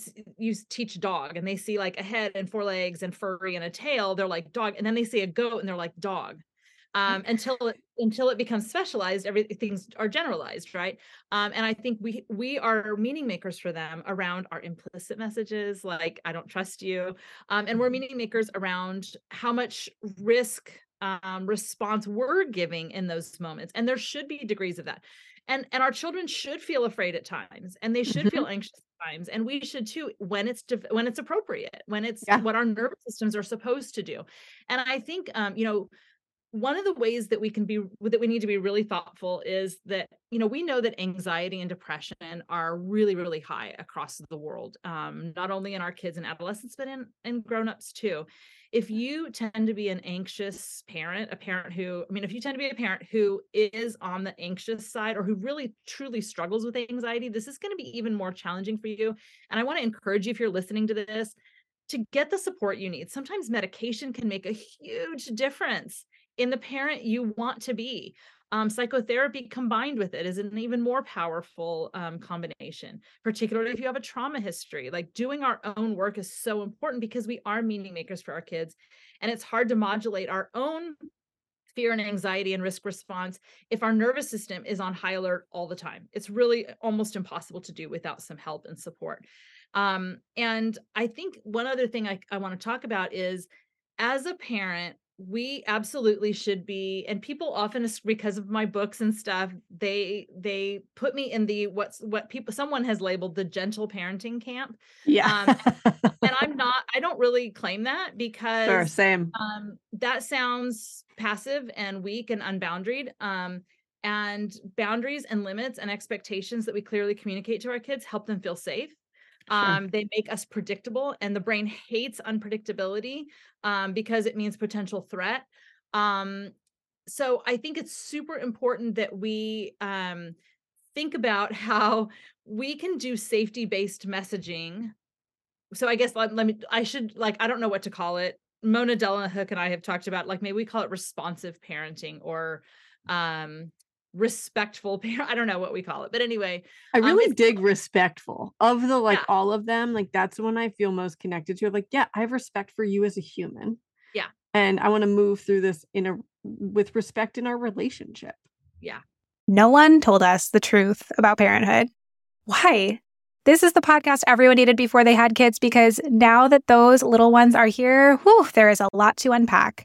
teach dog and they see like a head and four legs and furry and a tail, they're like dog. And then they see a goat and they're like dog. Until it becomes specialized, things are generalized, right? And I think we are meaning makers for them around our implicit messages, like I don't trust you, and we're meaning makers around how much risk response we're giving in those moments, and there should be degrees of that, and our children should feel afraid at times, and they should feel anxious at times, and we should too when it's appropriate, when it's what our nervous systems are supposed to do, and I think you know. One of the ways that we need to be really thoughtful is that, you know, we know that anxiety and depression are really, really high across the world, not only in our kids and adolescents, but in grownups too. If you tend to be an anxious parent, if you tend to be a parent who is on the anxious side or who really truly struggles with anxiety, this is going to be even more challenging for you. And I want to encourage you, if you're listening to this, to get the support you need. Sometimes medication can make a huge difference in the parent you want to be. Psychotherapy combined with it is an even more powerful combination, particularly if you have a trauma history. Like doing our own work is so important because we are meaning makers for our kids. And it's hard to modulate our own fear and anxiety and risk response if our nervous system is on high alert all the time. It's really almost impossible to do without some help and support. And I think one other thing I want to talk about is, as a parent, we absolutely should be, and people often, because of my books and stuff, they put me in the someone has labeled the gentle parenting camp. Yeah, and I don't really claim that because sure, same. That sounds passive and weak and unboundaried. And boundaries and limits and expectations that we clearly communicate to our kids help them feel safe. They make us predictable, and the brain hates unpredictability because it means potential threat. So I think it's super important that we think about how we can do safety-based messaging. So I guess I don't know what to call it. Mona Delahooke and I have talked about, like, maybe we call it responsive parenting or respectful parent. I don't know what we call it, but anyway, I really dig respectful of the, like, all of them. Like, that's when I feel most connected to. Like, yeah, I have respect for you as a human. Yeah. And I want to move through this with respect in our relationship. Yeah. No one told us the truth about parenthood. Why? This is the podcast everyone needed before they had kids, because now that those little ones are here, there is a lot to unpack.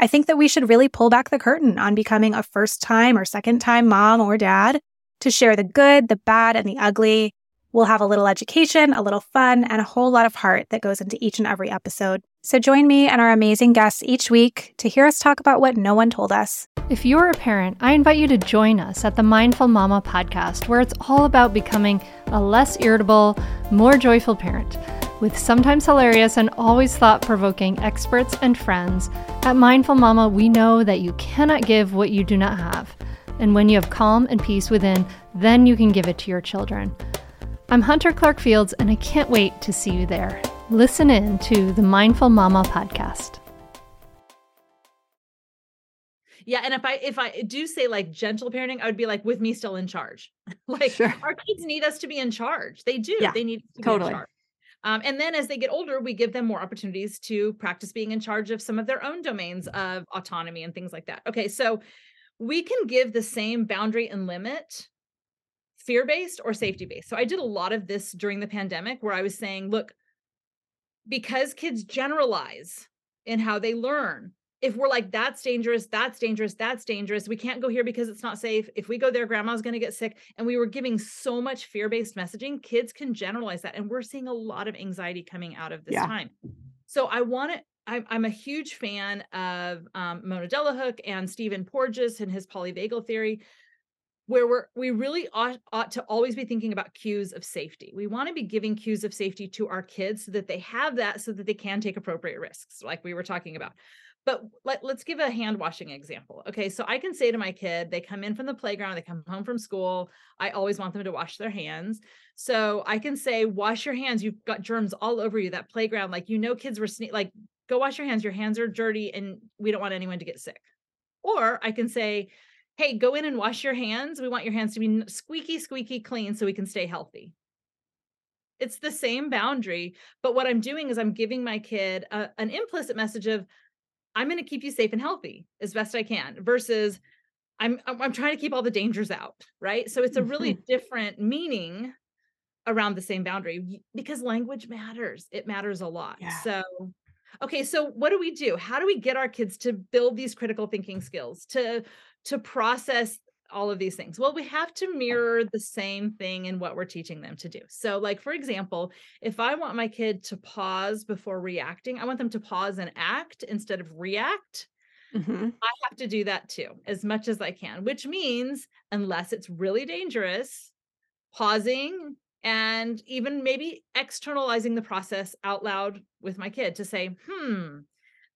I think that we should really pull back the curtain on becoming a first-time or second-time mom or dad to share the good, the bad, and the ugly. We'll have a little education, a little fun, and a whole lot of heart that goes into each and every episode. So join me and our amazing guests each week to hear us talk about what no one told us. If you're a parent, I invite you to join us at the Mindful Mama podcast, where it's all about becoming a less irritable, more joyful parent. with sometimes hilarious and always thought-provoking experts and friends. At Mindful Mama, we know that you cannot give what you do not have. And when you have calm and peace within, then you can give it to your children. I'm Hunter Clark Fields, and I can't wait to see you there. Listen in to the Mindful Mama podcast. Yeah, and if I do say like gentle parenting, I would be like with me still in charge. Like sure. Our kids need us to be in charge. They do. Yeah, they need us to be in charge. And then as they get older, we give them more opportunities to practice being in charge of some of their own domains of autonomy and things like that. Okay, so we can give the same boundary and limit, fear-based or safety-based. So I did a lot of this during the pandemic where I was saying, look, because kids generalize in how they learn, if we're like, that's dangerous, that's dangerous, that's dangerous, we can't go here because it's not safe. If we go there, grandma's going to get sick. And we were giving so much fear-based messaging, kids can generalize that. And we're seeing a lot of anxiety coming out of this time. So I'm a huge fan of Mona Delahooke and Stephen Porges and his polyvagal theory, where we really ought to always be thinking about cues of safety. We want to be giving cues of safety to our kids so that they have that, so that they can take appropriate risks, like we were talking about. But let's give a hand washing example. Okay. So I can say to my kid, they come in from the playground, they come home from school. I always want them to wash their hands. So I can say, wash your hands. You've got germs all over you, that playground. Like, you know, kids were like, go wash your hands. Your hands are dirty and we don't want anyone to get sick. Or I can say, hey, go in and wash your hands. We want your hands to be squeaky clean so we can stay healthy. It's the same boundary. But what I'm doing is I'm giving my kid an implicit message of, I'm going to keep you safe and healthy as best I can, versus I'm trying to keep all the dangers out, right? So it's a really different meaning around the same boundary, because language matters. It matters a lot. Yeah. So, okay. So what do we do? How do we get our kids to build these critical thinking skills, to process all of these things? Well, we have to mirror the same thing in what we're teaching them to do. So like, for example, if I want my kid to pause before reacting, I want them to pause and act instead of react. Mm-hmm. I have to do that too, as much as I can, which means unless it's really dangerous, pausing and even maybe externalizing the process out loud with my kid to say,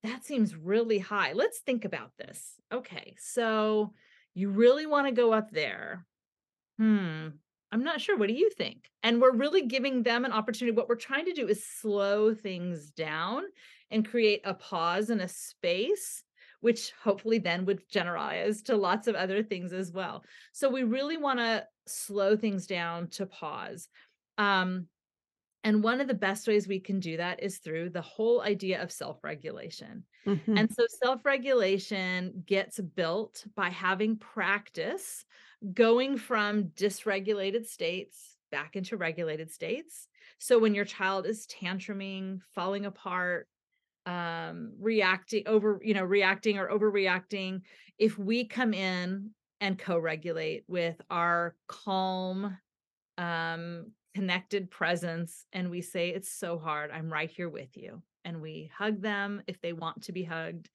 that seems really high. Let's think about this. Okay. So you really want to go up there. I'm not sure. What do you think? And we're really giving them an opportunity. What we're trying to do is slow things down and create a pause and a space, which hopefully then would generalize to lots of other things as well. So we really want to slow things down to pause. And one of the best ways we can do that is through the whole idea of self-regulation. Mm-hmm. And so self-regulation gets built by having practice going from dysregulated states back into regulated states. So when your child is tantruming, falling apart, reacting or overreacting, if we come in and co-regulate with our calm, connected presence, and we say, it's so hard, I'm right here with you, and we hug them if they want to be hugged,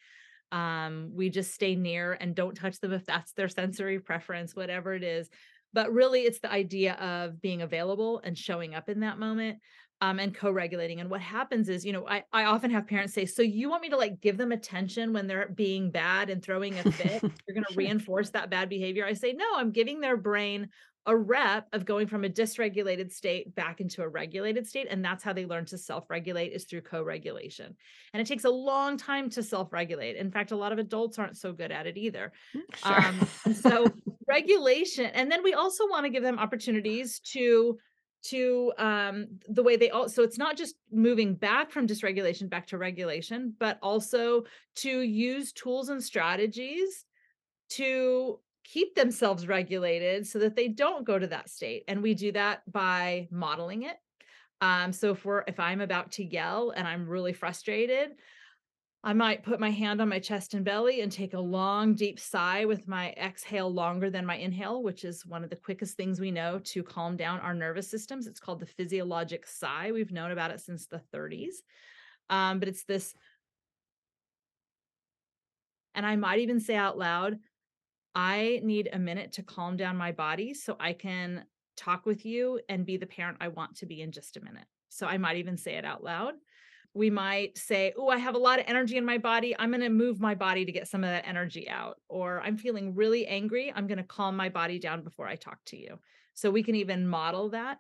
we just stay near and don't touch them if that's their sensory preference, whatever it is. But really, it's the idea of being available and showing up in that moment, and co-regulating. And what happens is, I often have parents say, so you want me to like give them attention when they're being bad and throwing a fit? You're going to reinforce that bad behavior? I say, no, I'm giving their brain a rep of going from a dysregulated state back into a regulated state. And that's how they learn to self-regulate, is through co-regulation. And it takes a long time to self-regulate. In fact, a lot of adults aren't so good at it either. Sure. So regulation. And then we also want to give them opportunities to the way they all, so it's not just moving back from dysregulation back to regulation, but also to use tools and strategies to keep themselves regulated so that they don't go to that state. And we do that by modeling it. So if I'm about to yell and I'm really frustrated, I might put my hand on my chest and belly and take a long, deep sigh with my exhale longer than my inhale, which is one of the quickest things we know to calm down our nervous systems. It's called the physiologic sigh. We've known about it since the 30s. But it's this, and I might even say out loud, I need a minute to calm down my body so I can talk with you and be the parent I want to be in just a minute. So I might even say it out loud. We might say, oh, I have a lot of energy in my body. I'm going to move my body to get some of that energy out. Or I'm feeling really angry. I'm going to calm my body down before I talk to you. So we can even model that.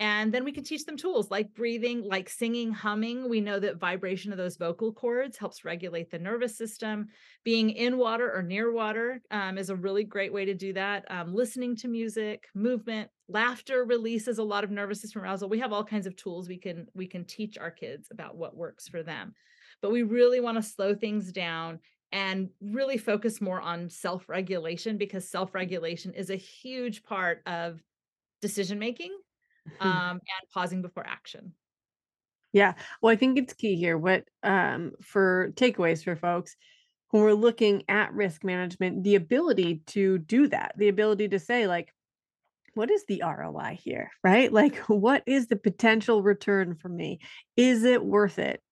And then we can teach them tools like breathing, like singing, humming. We know that vibration of those vocal cords helps regulate the nervous system. Being in water or near water is a really great way to do that. Listening to music, movement, laughter releases a lot of nervous system arousal. We have all kinds of tools we can teach our kids about what works for them. But we really want to slow things down and really focus more on self-regulation, because self-regulation is a huge part of decision-making and pausing before action. Yeah. Well, I think it's key here. What for takeaways for folks when we're looking at risk management, the ability to do that, the ability to say like, what is the ROI here, right? Like, what is the potential return for me? Is it worth it?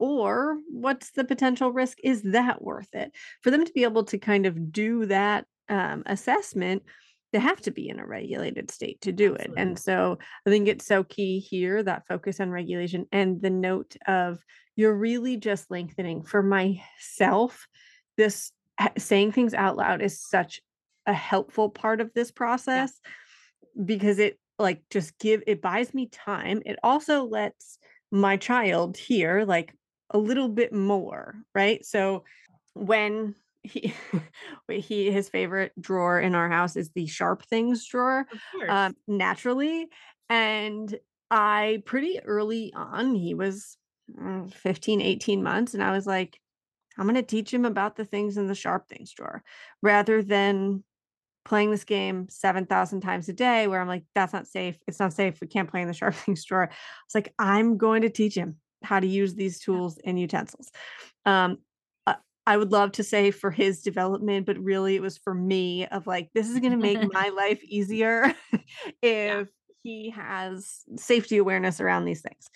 Or what's the potential risk? Is that worth it? For them to be able to kind of do that assessment, they have to be in a regulated state to do it. And so I think it's so key here, that focus on regulation and the note of you're really just lengthening. For myself, this saying things out loud is such a helpful part of this process, because it like just it buys me time. It also lets my child hear like a little bit more, right? So when his favorite drawer in our house is the sharp things drawer, naturally. And I pretty early on, he was 15, 18 months. And I was like, I'm going to teach him about the things in the sharp things drawer rather than playing this game 7,000 times a day where I'm like, that's not safe. It's not safe. We can't play in the sharp things drawer. It's like, I'm going to teach him how to use these tools and utensils. I would love to say for his development, but really it was for me of like, this is going to make my life easier if he has safety awareness around these things.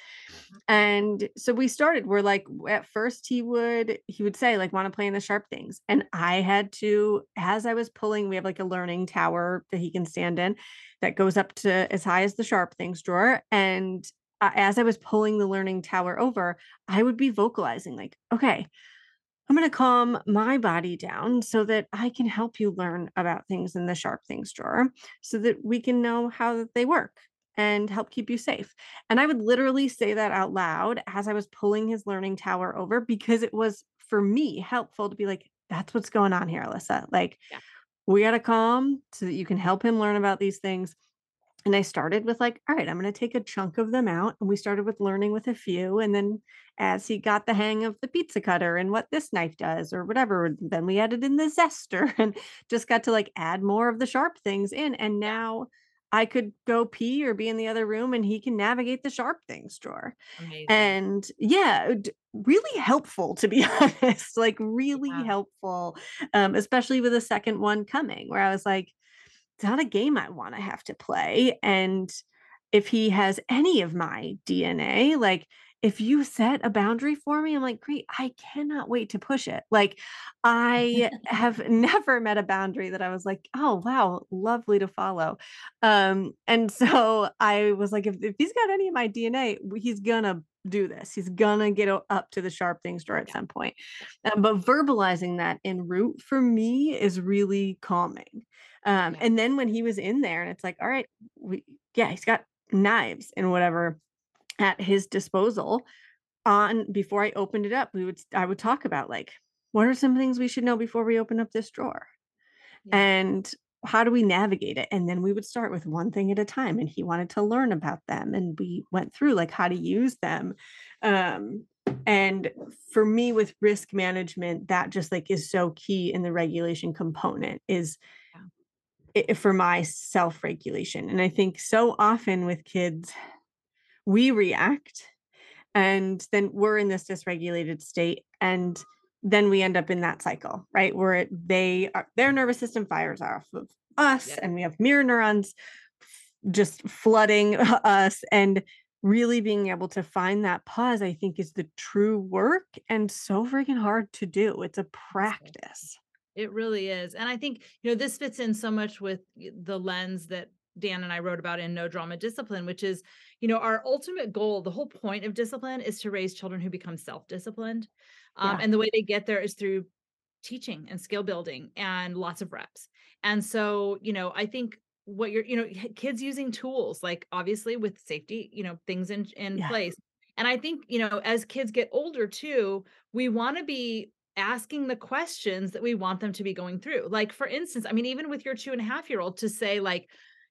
And so we're like, at first he would say like, want to play in the sharp things. And I had to, as I was pulling, we have like a learning tower that he can stand in that goes up to as high as the sharp things drawer. And as I was pulling the learning tower over, I would be vocalizing like, okay, I'm going to calm my body down so that I can help you learn about things in the sharp things drawer so that we can know how they work and help keep you safe. And I would literally say that out loud as I was pulling his learning tower over, because it was for me helpful to be like, that's what's going on here, Alyssa. Like we got to calm so that you can help him learn about these things. And I started with like, all right, I'm going to take a chunk of them out. And we started with learning with a few. And then as he got the hang of the pizza cutter and what this knife does or whatever, then we added in the zester and just got to like add more of the sharp things in. And now I could go pee or be in the other room and he can navigate the sharp things drawer. Amazing. And yeah, really helpful, to be honest, like really helpful, especially with the second one coming where I was like, it's not a game I want to have to play. And if he has any of my DNA, like if you set a boundary for me, I'm like, great, I cannot wait to push it. Like I have never met a boundary that I was like, oh, wow, lovely to follow. And so I was like, if he's got any of my DNA, he's going to do this. He's going to get up to the sharp things drawer at some point. But verbalizing that en route for me is really calming. And then when he was in there and it's like, all right, he's got knives and whatever at his disposal before I opened it up, I would talk about like, what are some things we should know before we open up this drawer and how do we navigate it? And then we would start with one thing at a time. And he wanted to learn about them. And we went through like how to use them. And for me with risk management, that just like is so key in the regulation component is for my self-regulation. And I think so often with kids, we react and then we're in this dysregulated state. And then we end up in that cycle, right? Where their nervous system fires off of us and we have mirror neurons just flooding us, and really being able to find that pause, I think is the true work and so freaking hard to do. It's a practice. It really is. And I think, this fits in so much with the lens that Dan and I wrote about in No Drama Discipline, which is, you know, our ultimate goal, the whole point of discipline is to raise children who become self-disciplined. And the way they get there is through teaching and skill building and lots of reps. And so, you know, I think what you're, you know, kids using tools, like obviously with safety, you know, things in place. And I think, you know, as kids get older too, we want to be asking the questions that we want them to be going through. Like, for instance, I mean, even with your 2.5-year-old, to say like,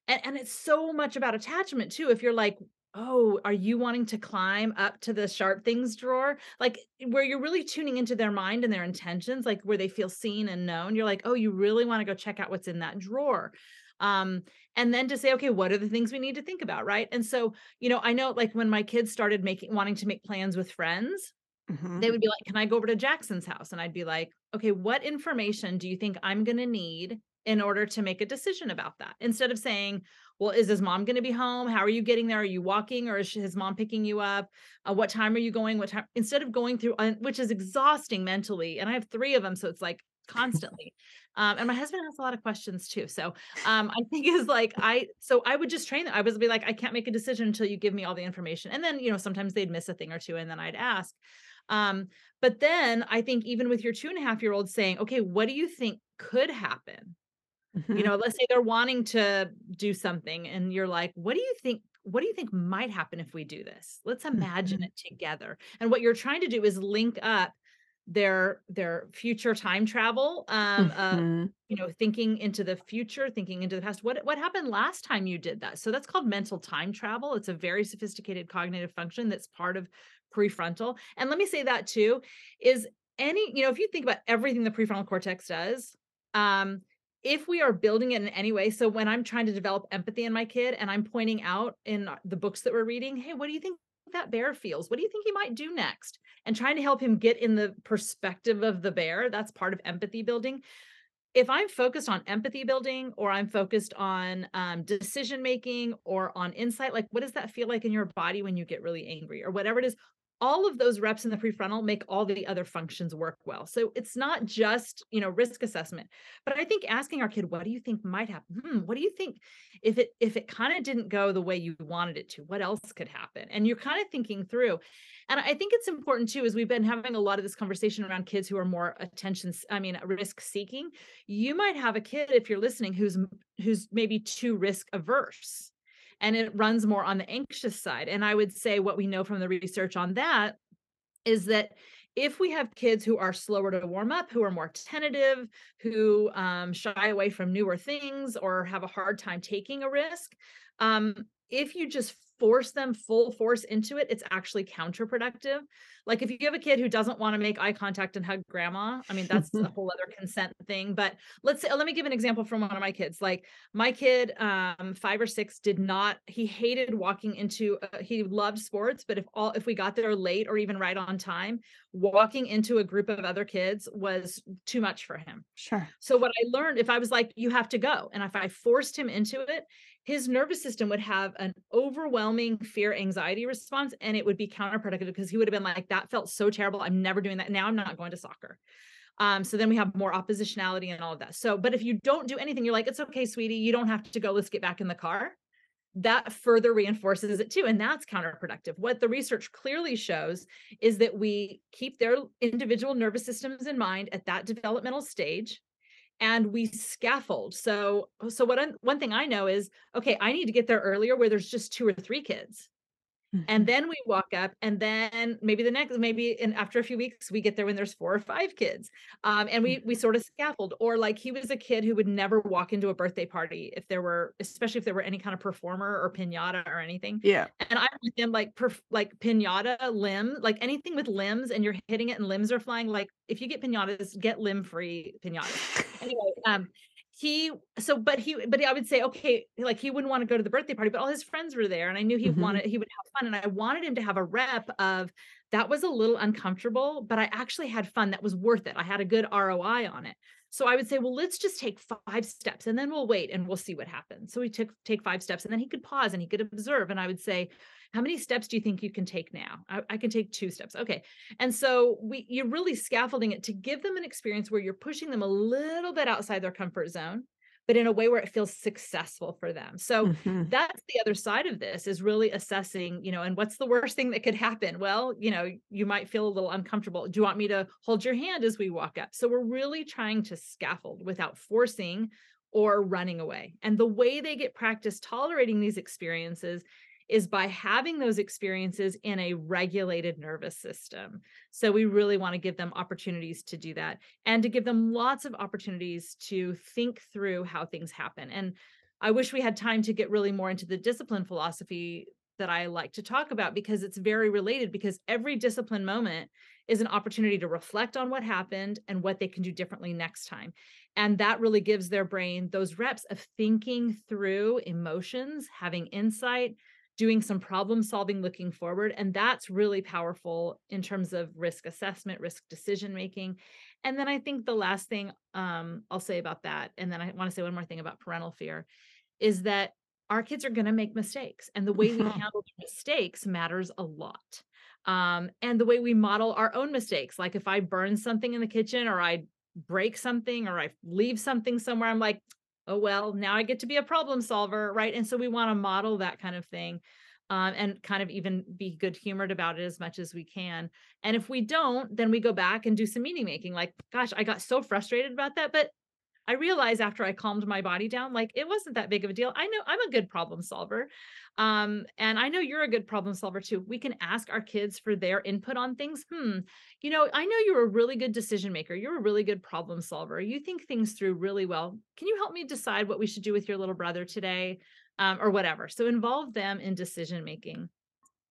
and it's so much about attachment too. If you're like, oh, are you wanting to climb up to the sharp things drawer? Like, where you're really tuning into their mind and their intentions, like where they feel seen and known. You're like, oh, you really want to go check out what's in that drawer. And then to say, okay, what are the things we need to think about? Right. And so, you know, I know like when my kids started wanting to make plans with friends, mm-hmm. they would be like, can I go over to Jackson's house? And I'd be like, okay, what information do you think I'm going to need in order to make a decision about that? Instead of saying, well, is his mom going to be home? How are you getting there? Are you walking, or is his mom picking you up? What time are you going? What time? Instead of going through, which is exhausting mentally. And I have 3 of them. So it's like constantly. And my husband has a lot of questions too. So I think is like, I would just train them. I would be like, I can't make a decision until you give me all the information. And then, you know, sometimes they'd miss a thing or two. And then I'd ask. But then I think even with your 2.5-year-old saying, okay, what do you think could happen? You know, let's say they're wanting to do something and you're like, what do you think might happen if we do this? Let's imagine it together. And what you're trying to do is link up their future time travel, you know, thinking into the future, thinking into the past. What happened last time you did that? So that's called mental time travel. It's a very sophisticated cognitive function that's part of prefrontal. And let me say that too, is any, you know, if you think about everything the prefrontal cortex does, if we are building it in any way. So when I'm trying to develop empathy in my kid and I'm pointing out in the books that we're reading, hey, what do you think that bear feels? What do you think he might do next? And trying to help him get in the perspective of the bear. That's part of empathy building. If I'm focused on empathy building, or I'm focused on decision-making or on insight, like what does that feel like in your body when you get really angry or whatever it is, all of those reps in the prefrontal make all the other functions work well. So it's not just, you know, risk assessment, but I think asking our kid, what do you think might happen? What do you think if it kind of didn't go the way you wanted it to, what else could happen? And you're kind of thinking through. And I think it's important too, as we've been having a lot of this conversation around kids who are more risk seeking. You might have a kid, if you're listening, who's maybe too risk averse, and it runs more on the anxious side. And I would say what we know from the research on that is that if we have kids who are slower to warm up, who are more tentative, who shy away from newer things or have a hard time taking a risk, if you just force them full force into it, it's actually counterproductive. Like if you have a kid who doesn't want to make eye contact and hug grandma, I mean, that's a whole other consent thing. But let me give an example from one of my kids. Like my kid, 5 or 6, he hated walking into, he loved sports, but if we got there late or even right on time, walking into a group of other kids was too much for him. Sure. So what I learned, if I was like, you have to go, and if I forced him into it, his nervous system would have an overwhelming fear, anxiety response, and it would be counterproductive because he would have been like, that felt so terrible. I'm never doing that. Now I'm not going to soccer. So then we have more oppositionality and all of that. So, but if you don't do anything, you're like, it's okay, sweetie, you don't have to go. Let's get back in the car. That further reinforces it too. And that's counterproductive. What the research clearly shows is that we keep their individual nervous systems in mind at that developmental stage. And we scaffold. So one thing I know is, okay, I need to get there earlier where there's just 2 or 3 kids. Mm-hmm. And then we walk up, and then after a few weeks, we get there when there's 4 or 5 kids. And we sort of scaffold. Or like he was a kid who would never walk into a birthday party especially if there were any kind of performer or piñata or anything. Yeah. And I'm with him like piñata, limb, like anything with limbs and you're hitting it and limbs are flying. Like if you get piñatas, get limb-free piñatas. Anyway, I would say, okay, like he wouldn't want to go to the birthday party, but all his friends were there and I knew he would have fun. And I wanted him to have a rep of that was a little uncomfortable, but I actually had fun. That was worth it. I had a good ROI on it. So I would say, well, let's just take 5 steps and then we'll wait and we'll see what happens. So we take 5 steps and then he could pause and he could observe. And I would say, how many steps do you think you can take now? I can take 2 steps. Okay. And so you're really scaffolding it to give them an experience where you're pushing them a little bit outside their comfort zone, but in a way where it feels successful for them. So that's the other side of this, is really assessing, you know, and what's the worst thing that could happen? Well, you know, you might feel a little uncomfortable. Do you want me to hold your hand as we walk up? So we're really trying to scaffold without forcing or running away. And the way they get practice tolerating these experiences is by having those experiences in a regulated nervous system. So we really want to give them opportunities to do that and to give them lots of opportunities to think through how things happen. And I wish we had time to get really more into the discipline philosophy that I like to talk about, because it's very related, because every discipline moment is an opportunity to reflect on what happened and what they can do differently next time. And that really gives their brain those reps of thinking through emotions, having insight, doing some problem solving, looking forward. And that's really powerful in terms of risk assessment, risk decision-making. And then I think the last thing I'll say about that, and then I want to say one more thing about parental fear, is that our kids are going to make mistakes, and the way we handle mistakes matters a lot. And the way we model our own mistakes, like if I burn something in the kitchen, or I break something, or I leave something somewhere, I'm like, oh, well, now I get to be a problem solver, right? And so we want to model that kind of thing, and kind of even be good humored about it as much as we can. And if we don't, then we go back and do some meaning making, like, gosh, I got so frustrated about that, but I realized after I calmed my body down, like, it wasn't that big of a deal. I know I'm a good problem solver. And I know you're a good problem solver too. We can ask our kids for their input on things. You know, I know you're a really good decision maker. You're a really good problem solver. You think things through really well. Can you help me decide what we should do with your little brother today? Or whatever. So involve them in decision making.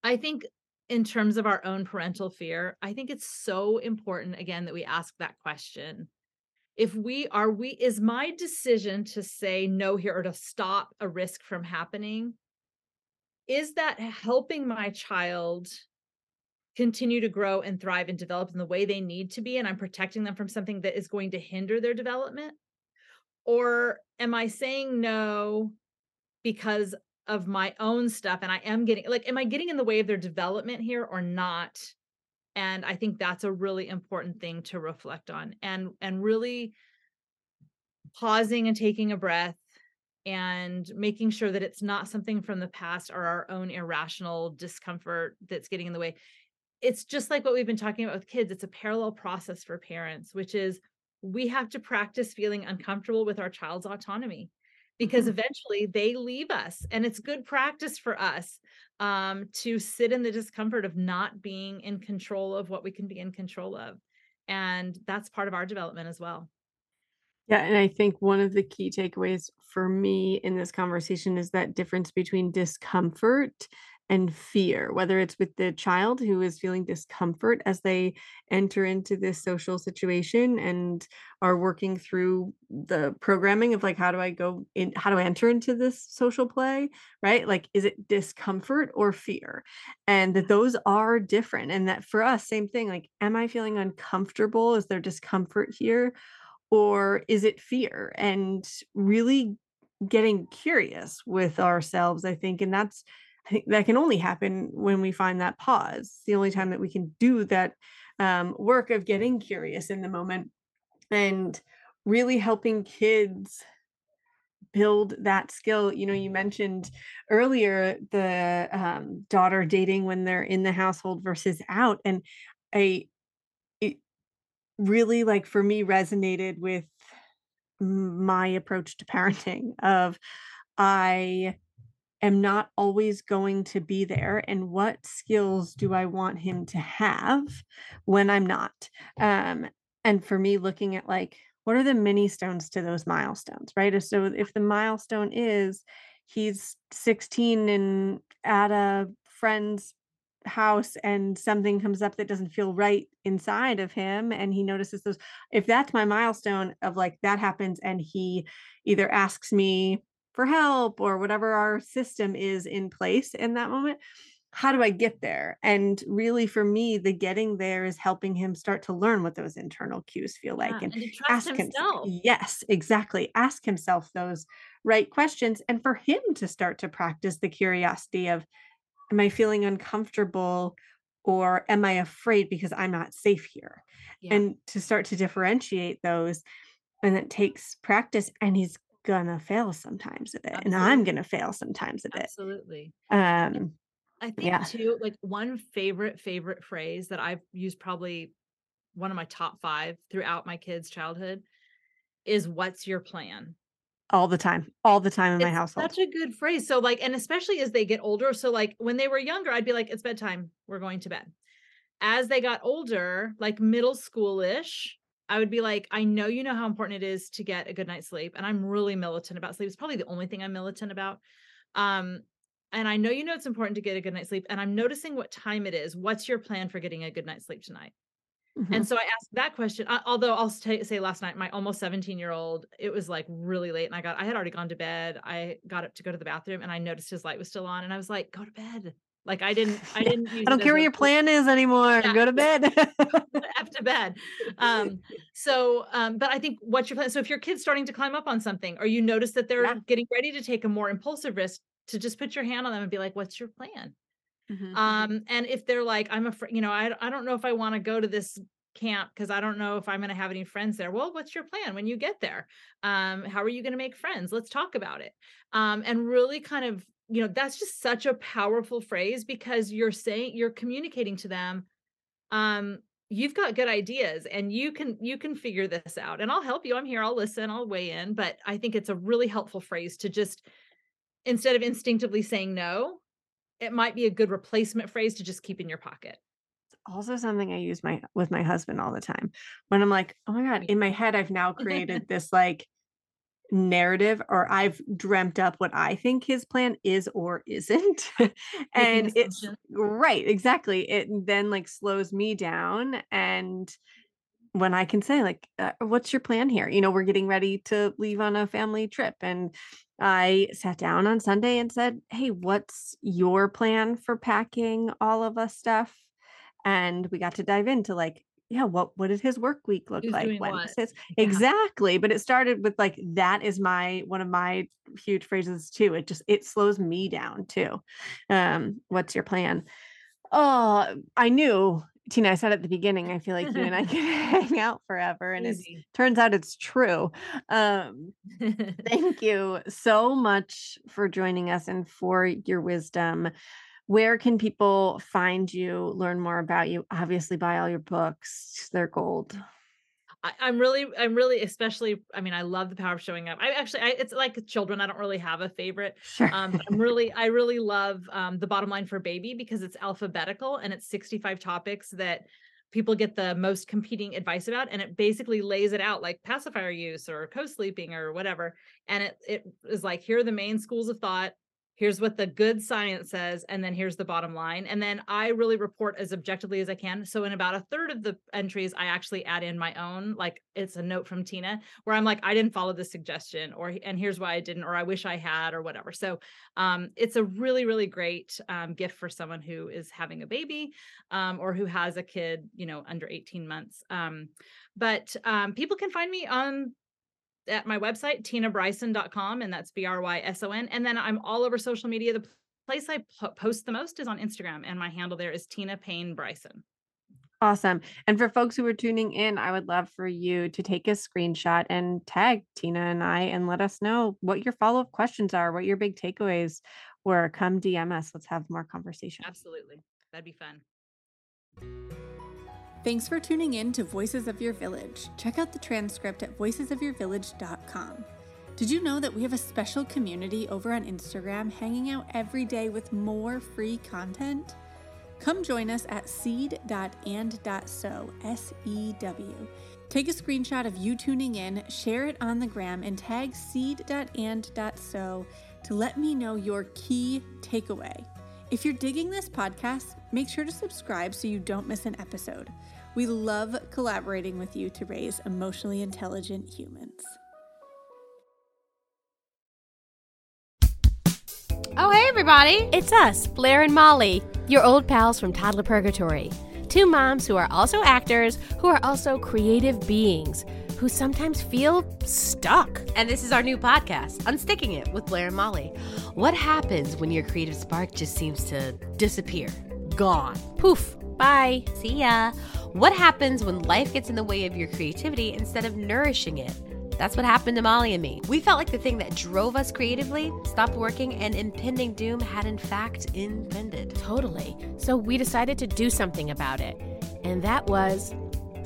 I think in terms of our own parental fear, I think it's so important, again, that we ask that question. If is my decision to say no here, or to stop a risk from happening, is that helping my child continue to grow and thrive and develop in the way they need to be, and I'm protecting them from something that is going to hinder their development? Or am I saying no because of my own stuff, and I am getting, like, am I getting in the way of their development here or not? And I think that's a really important thing to reflect on, and really pausing and taking a breath and making sure that it's not something from the past or our own irrational discomfort that's getting in the way. It's just like what we've been talking about with kids. It's a parallel process for parents, which is we have to practice feeling uncomfortable with our child's autonomy, because eventually they leave us, and it's good practice for us to sit in the discomfort of not being in control of what we can be in control of. And that's part of our development as well. Yeah. And I think one of the key takeaways for me in this conversation is that difference between discomfort and fear, whether it's with the child who is feeling discomfort as they enter into this social situation and are working through the programming of, like, how do I go in, how do I enter into this social play, right? Like, is it discomfort or fear? And that those are different. And that for us, same thing, like, am I feeling uncomfortable? Is there discomfort here? Or is it fear? And really getting curious with ourselves, I think. And that's, I think that can only happen when we find that pause. It's the only time that we can do that work of getting curious in the moment and really helping kids build that skill. You know, you mentioned earlier the daughter dating when they're in the household versus out. And it really, like, for me, resonated with my approach to parenting of I am not always going to be there, and what skills do I want him to have when I'm not? And for me, looking at, like, what are the mini stones to those milestones, right? So if the milestone is he's 16 and at a friend's house and something comes up that doesn't feel right inside of him, and he notices those, if that's my milestone of, like, that happens and he either asks me for help or whatever our system is in place in that moment, how do I get there? And really, for me, the getting there is helping him start to learn what those internal cues feel like, and to trust himself. Yes, exactly. Ask himself those right questions, and for him to start to practice the curiosity of, am I feeling uncomfortable or am I afraid because I'm not safe here? Yeah. And to start to differentiate those. And it takes practice, and he's gonna fail sometimes at it. Absolutely. And I'm gonna fail sometimes at it. Absolutely. I think too, like one favorite phrase that I've used, probably one of my top five throughout my kids' childhood, is "What's your plan?" All the time in my household. Such a good phrase. So like, and especially as they get older. So like when they were younger, I'd be like, it's bedtime, we're going to bed. As they got older, like middle school-ish, I would be like, I know you know how important it is to get a good night's sleep. And I'm really militant about sleep. It's probably the only thing I'm militant about. And I know you know it's important to get a good night's sleep. And I'm noticing what time it is. What's your plan for getting a good night's sleep tonight? Mm-hmm. And so I asked that question, although I'll say last night, my almost 17-year-old, it was like really late and I had already gone to bed. I got up to go to the bathroom and I noticed his light was still on and I was like, go to bed. Like I didn't I don't care what your plan is anymore. Yeah. Go to bed. After bed. But I think what's your plan? So if your kid's starting to climb up on something, or you notice that they're getting ready to take a more impulsive risk, to just put your hand on them and be like, what's your plan? Mm-hmm. And if they're like, I'm afraid, I don't know if I want to go to this camp because I don't know if I'm going to have any friends there. Well, what's your plan when you get there? How are you going to make friends? Let's talk about it. And really kind of, that's just such a powerful phrase, because you're communicating to them, you've got good ideas and you can figure this out, and I'll help you. I'm here. I'll listen. I'll weigh in. But I think it's a really helpful phrase to just, instead of instinctively saying no, it might be a good replacement phrase to just keep in your pocket. It's also something I use with my husband all the time when I'm like, oh my God, in my head, I've now created this like narrative, or I've dreamt up what I think his plan is or isn't. And it's right. Exactly. It then like slows me down. And when I can say like, what's your plan here? We're getting ready to leave on a family trip. And I sat down on Sunday and said, hey, what's your plan for packing all of us stuff? And we got to dive into like, what did his work week look like? Exactly. But it started with like, that is one of my huge phrases too. It slows me down too. What's your plan? Oh, I knew, Tina, I said at the beginning, I feel like you and I can hang out forever. And it turns out it's true. Thank you so much for joining us and for your wisdom. Where can people find you, learn more about you? Obviously, buy all your books. They're gold. I'm really, especially, I love The Power of Showing Up. I actually, it's like children. I don't really have a favorite. Sure. I really love The Bottom Line for Baby, because it's alphabetical and it's 65 topics that people get the most competing advice about. And it basically lays it out like pacifier use or co-sleeping or whatever. And it is like, here are the main schools of thought. Here's what the good science says. And then here's the bottom line. And then I really report as objectively as I can. So in about a third of the entries, I actually add in my own, like it's a note from Tina where I'm like, I didn't follow this suggestion, and here's why I didn't, or I wish I had, or whatever. So it's a really, really great gift for someone who is having a baby or who has a kid, under 18 months. But people can find me at my website, tinabryson.com, and that's B-R-Y-S-O-N. And then I'm all over social media. The place I post the most is on Instagram, and my handle there is Tina Payne Bryson. Awesome. And for folks who are tuning in, I would love for you to take a screenshot and tag Tina and I, and let us know what your follow-up questions are, what your big takeaways were. Come DM us. Let's have more conversation. Absolutely. That'd be fun. Thanks for tuning in to Voices of Your Village. Check out the transcript at voicesofyourvillage.com. Did you know that we have a special community over on Instagram hanging out every day with more free content? Come join us at seed.and.sew, S-E-W. Take a screenshot of you tuning in, share it on the gram, and tag seed.and.sew to let me know your key takeaway. If you're digging this podcast, make sure to subscribe so you don't miss an episode. We love collaborating with you to raise emotionally intelligent humans. Oh, hey, everybody. It's us, Blair and Molly, your old pals from Toddler Purgatory. Two moms who are also actors, who are also creative beings, who sometimes feel stuck. And this is our new podcast, Unsticking It with Blair and Molly. What happens when your creative spark just seems to disappear? Gone. Poof. Bye. See ya. What happens when life gets in the way of your creativity instead of nourishing it? That's what happened to Molly and me. We felt like the thing that drove us creatively stopped working and impending doom had in fact impended. Totally. So we decided to do something about it. And that was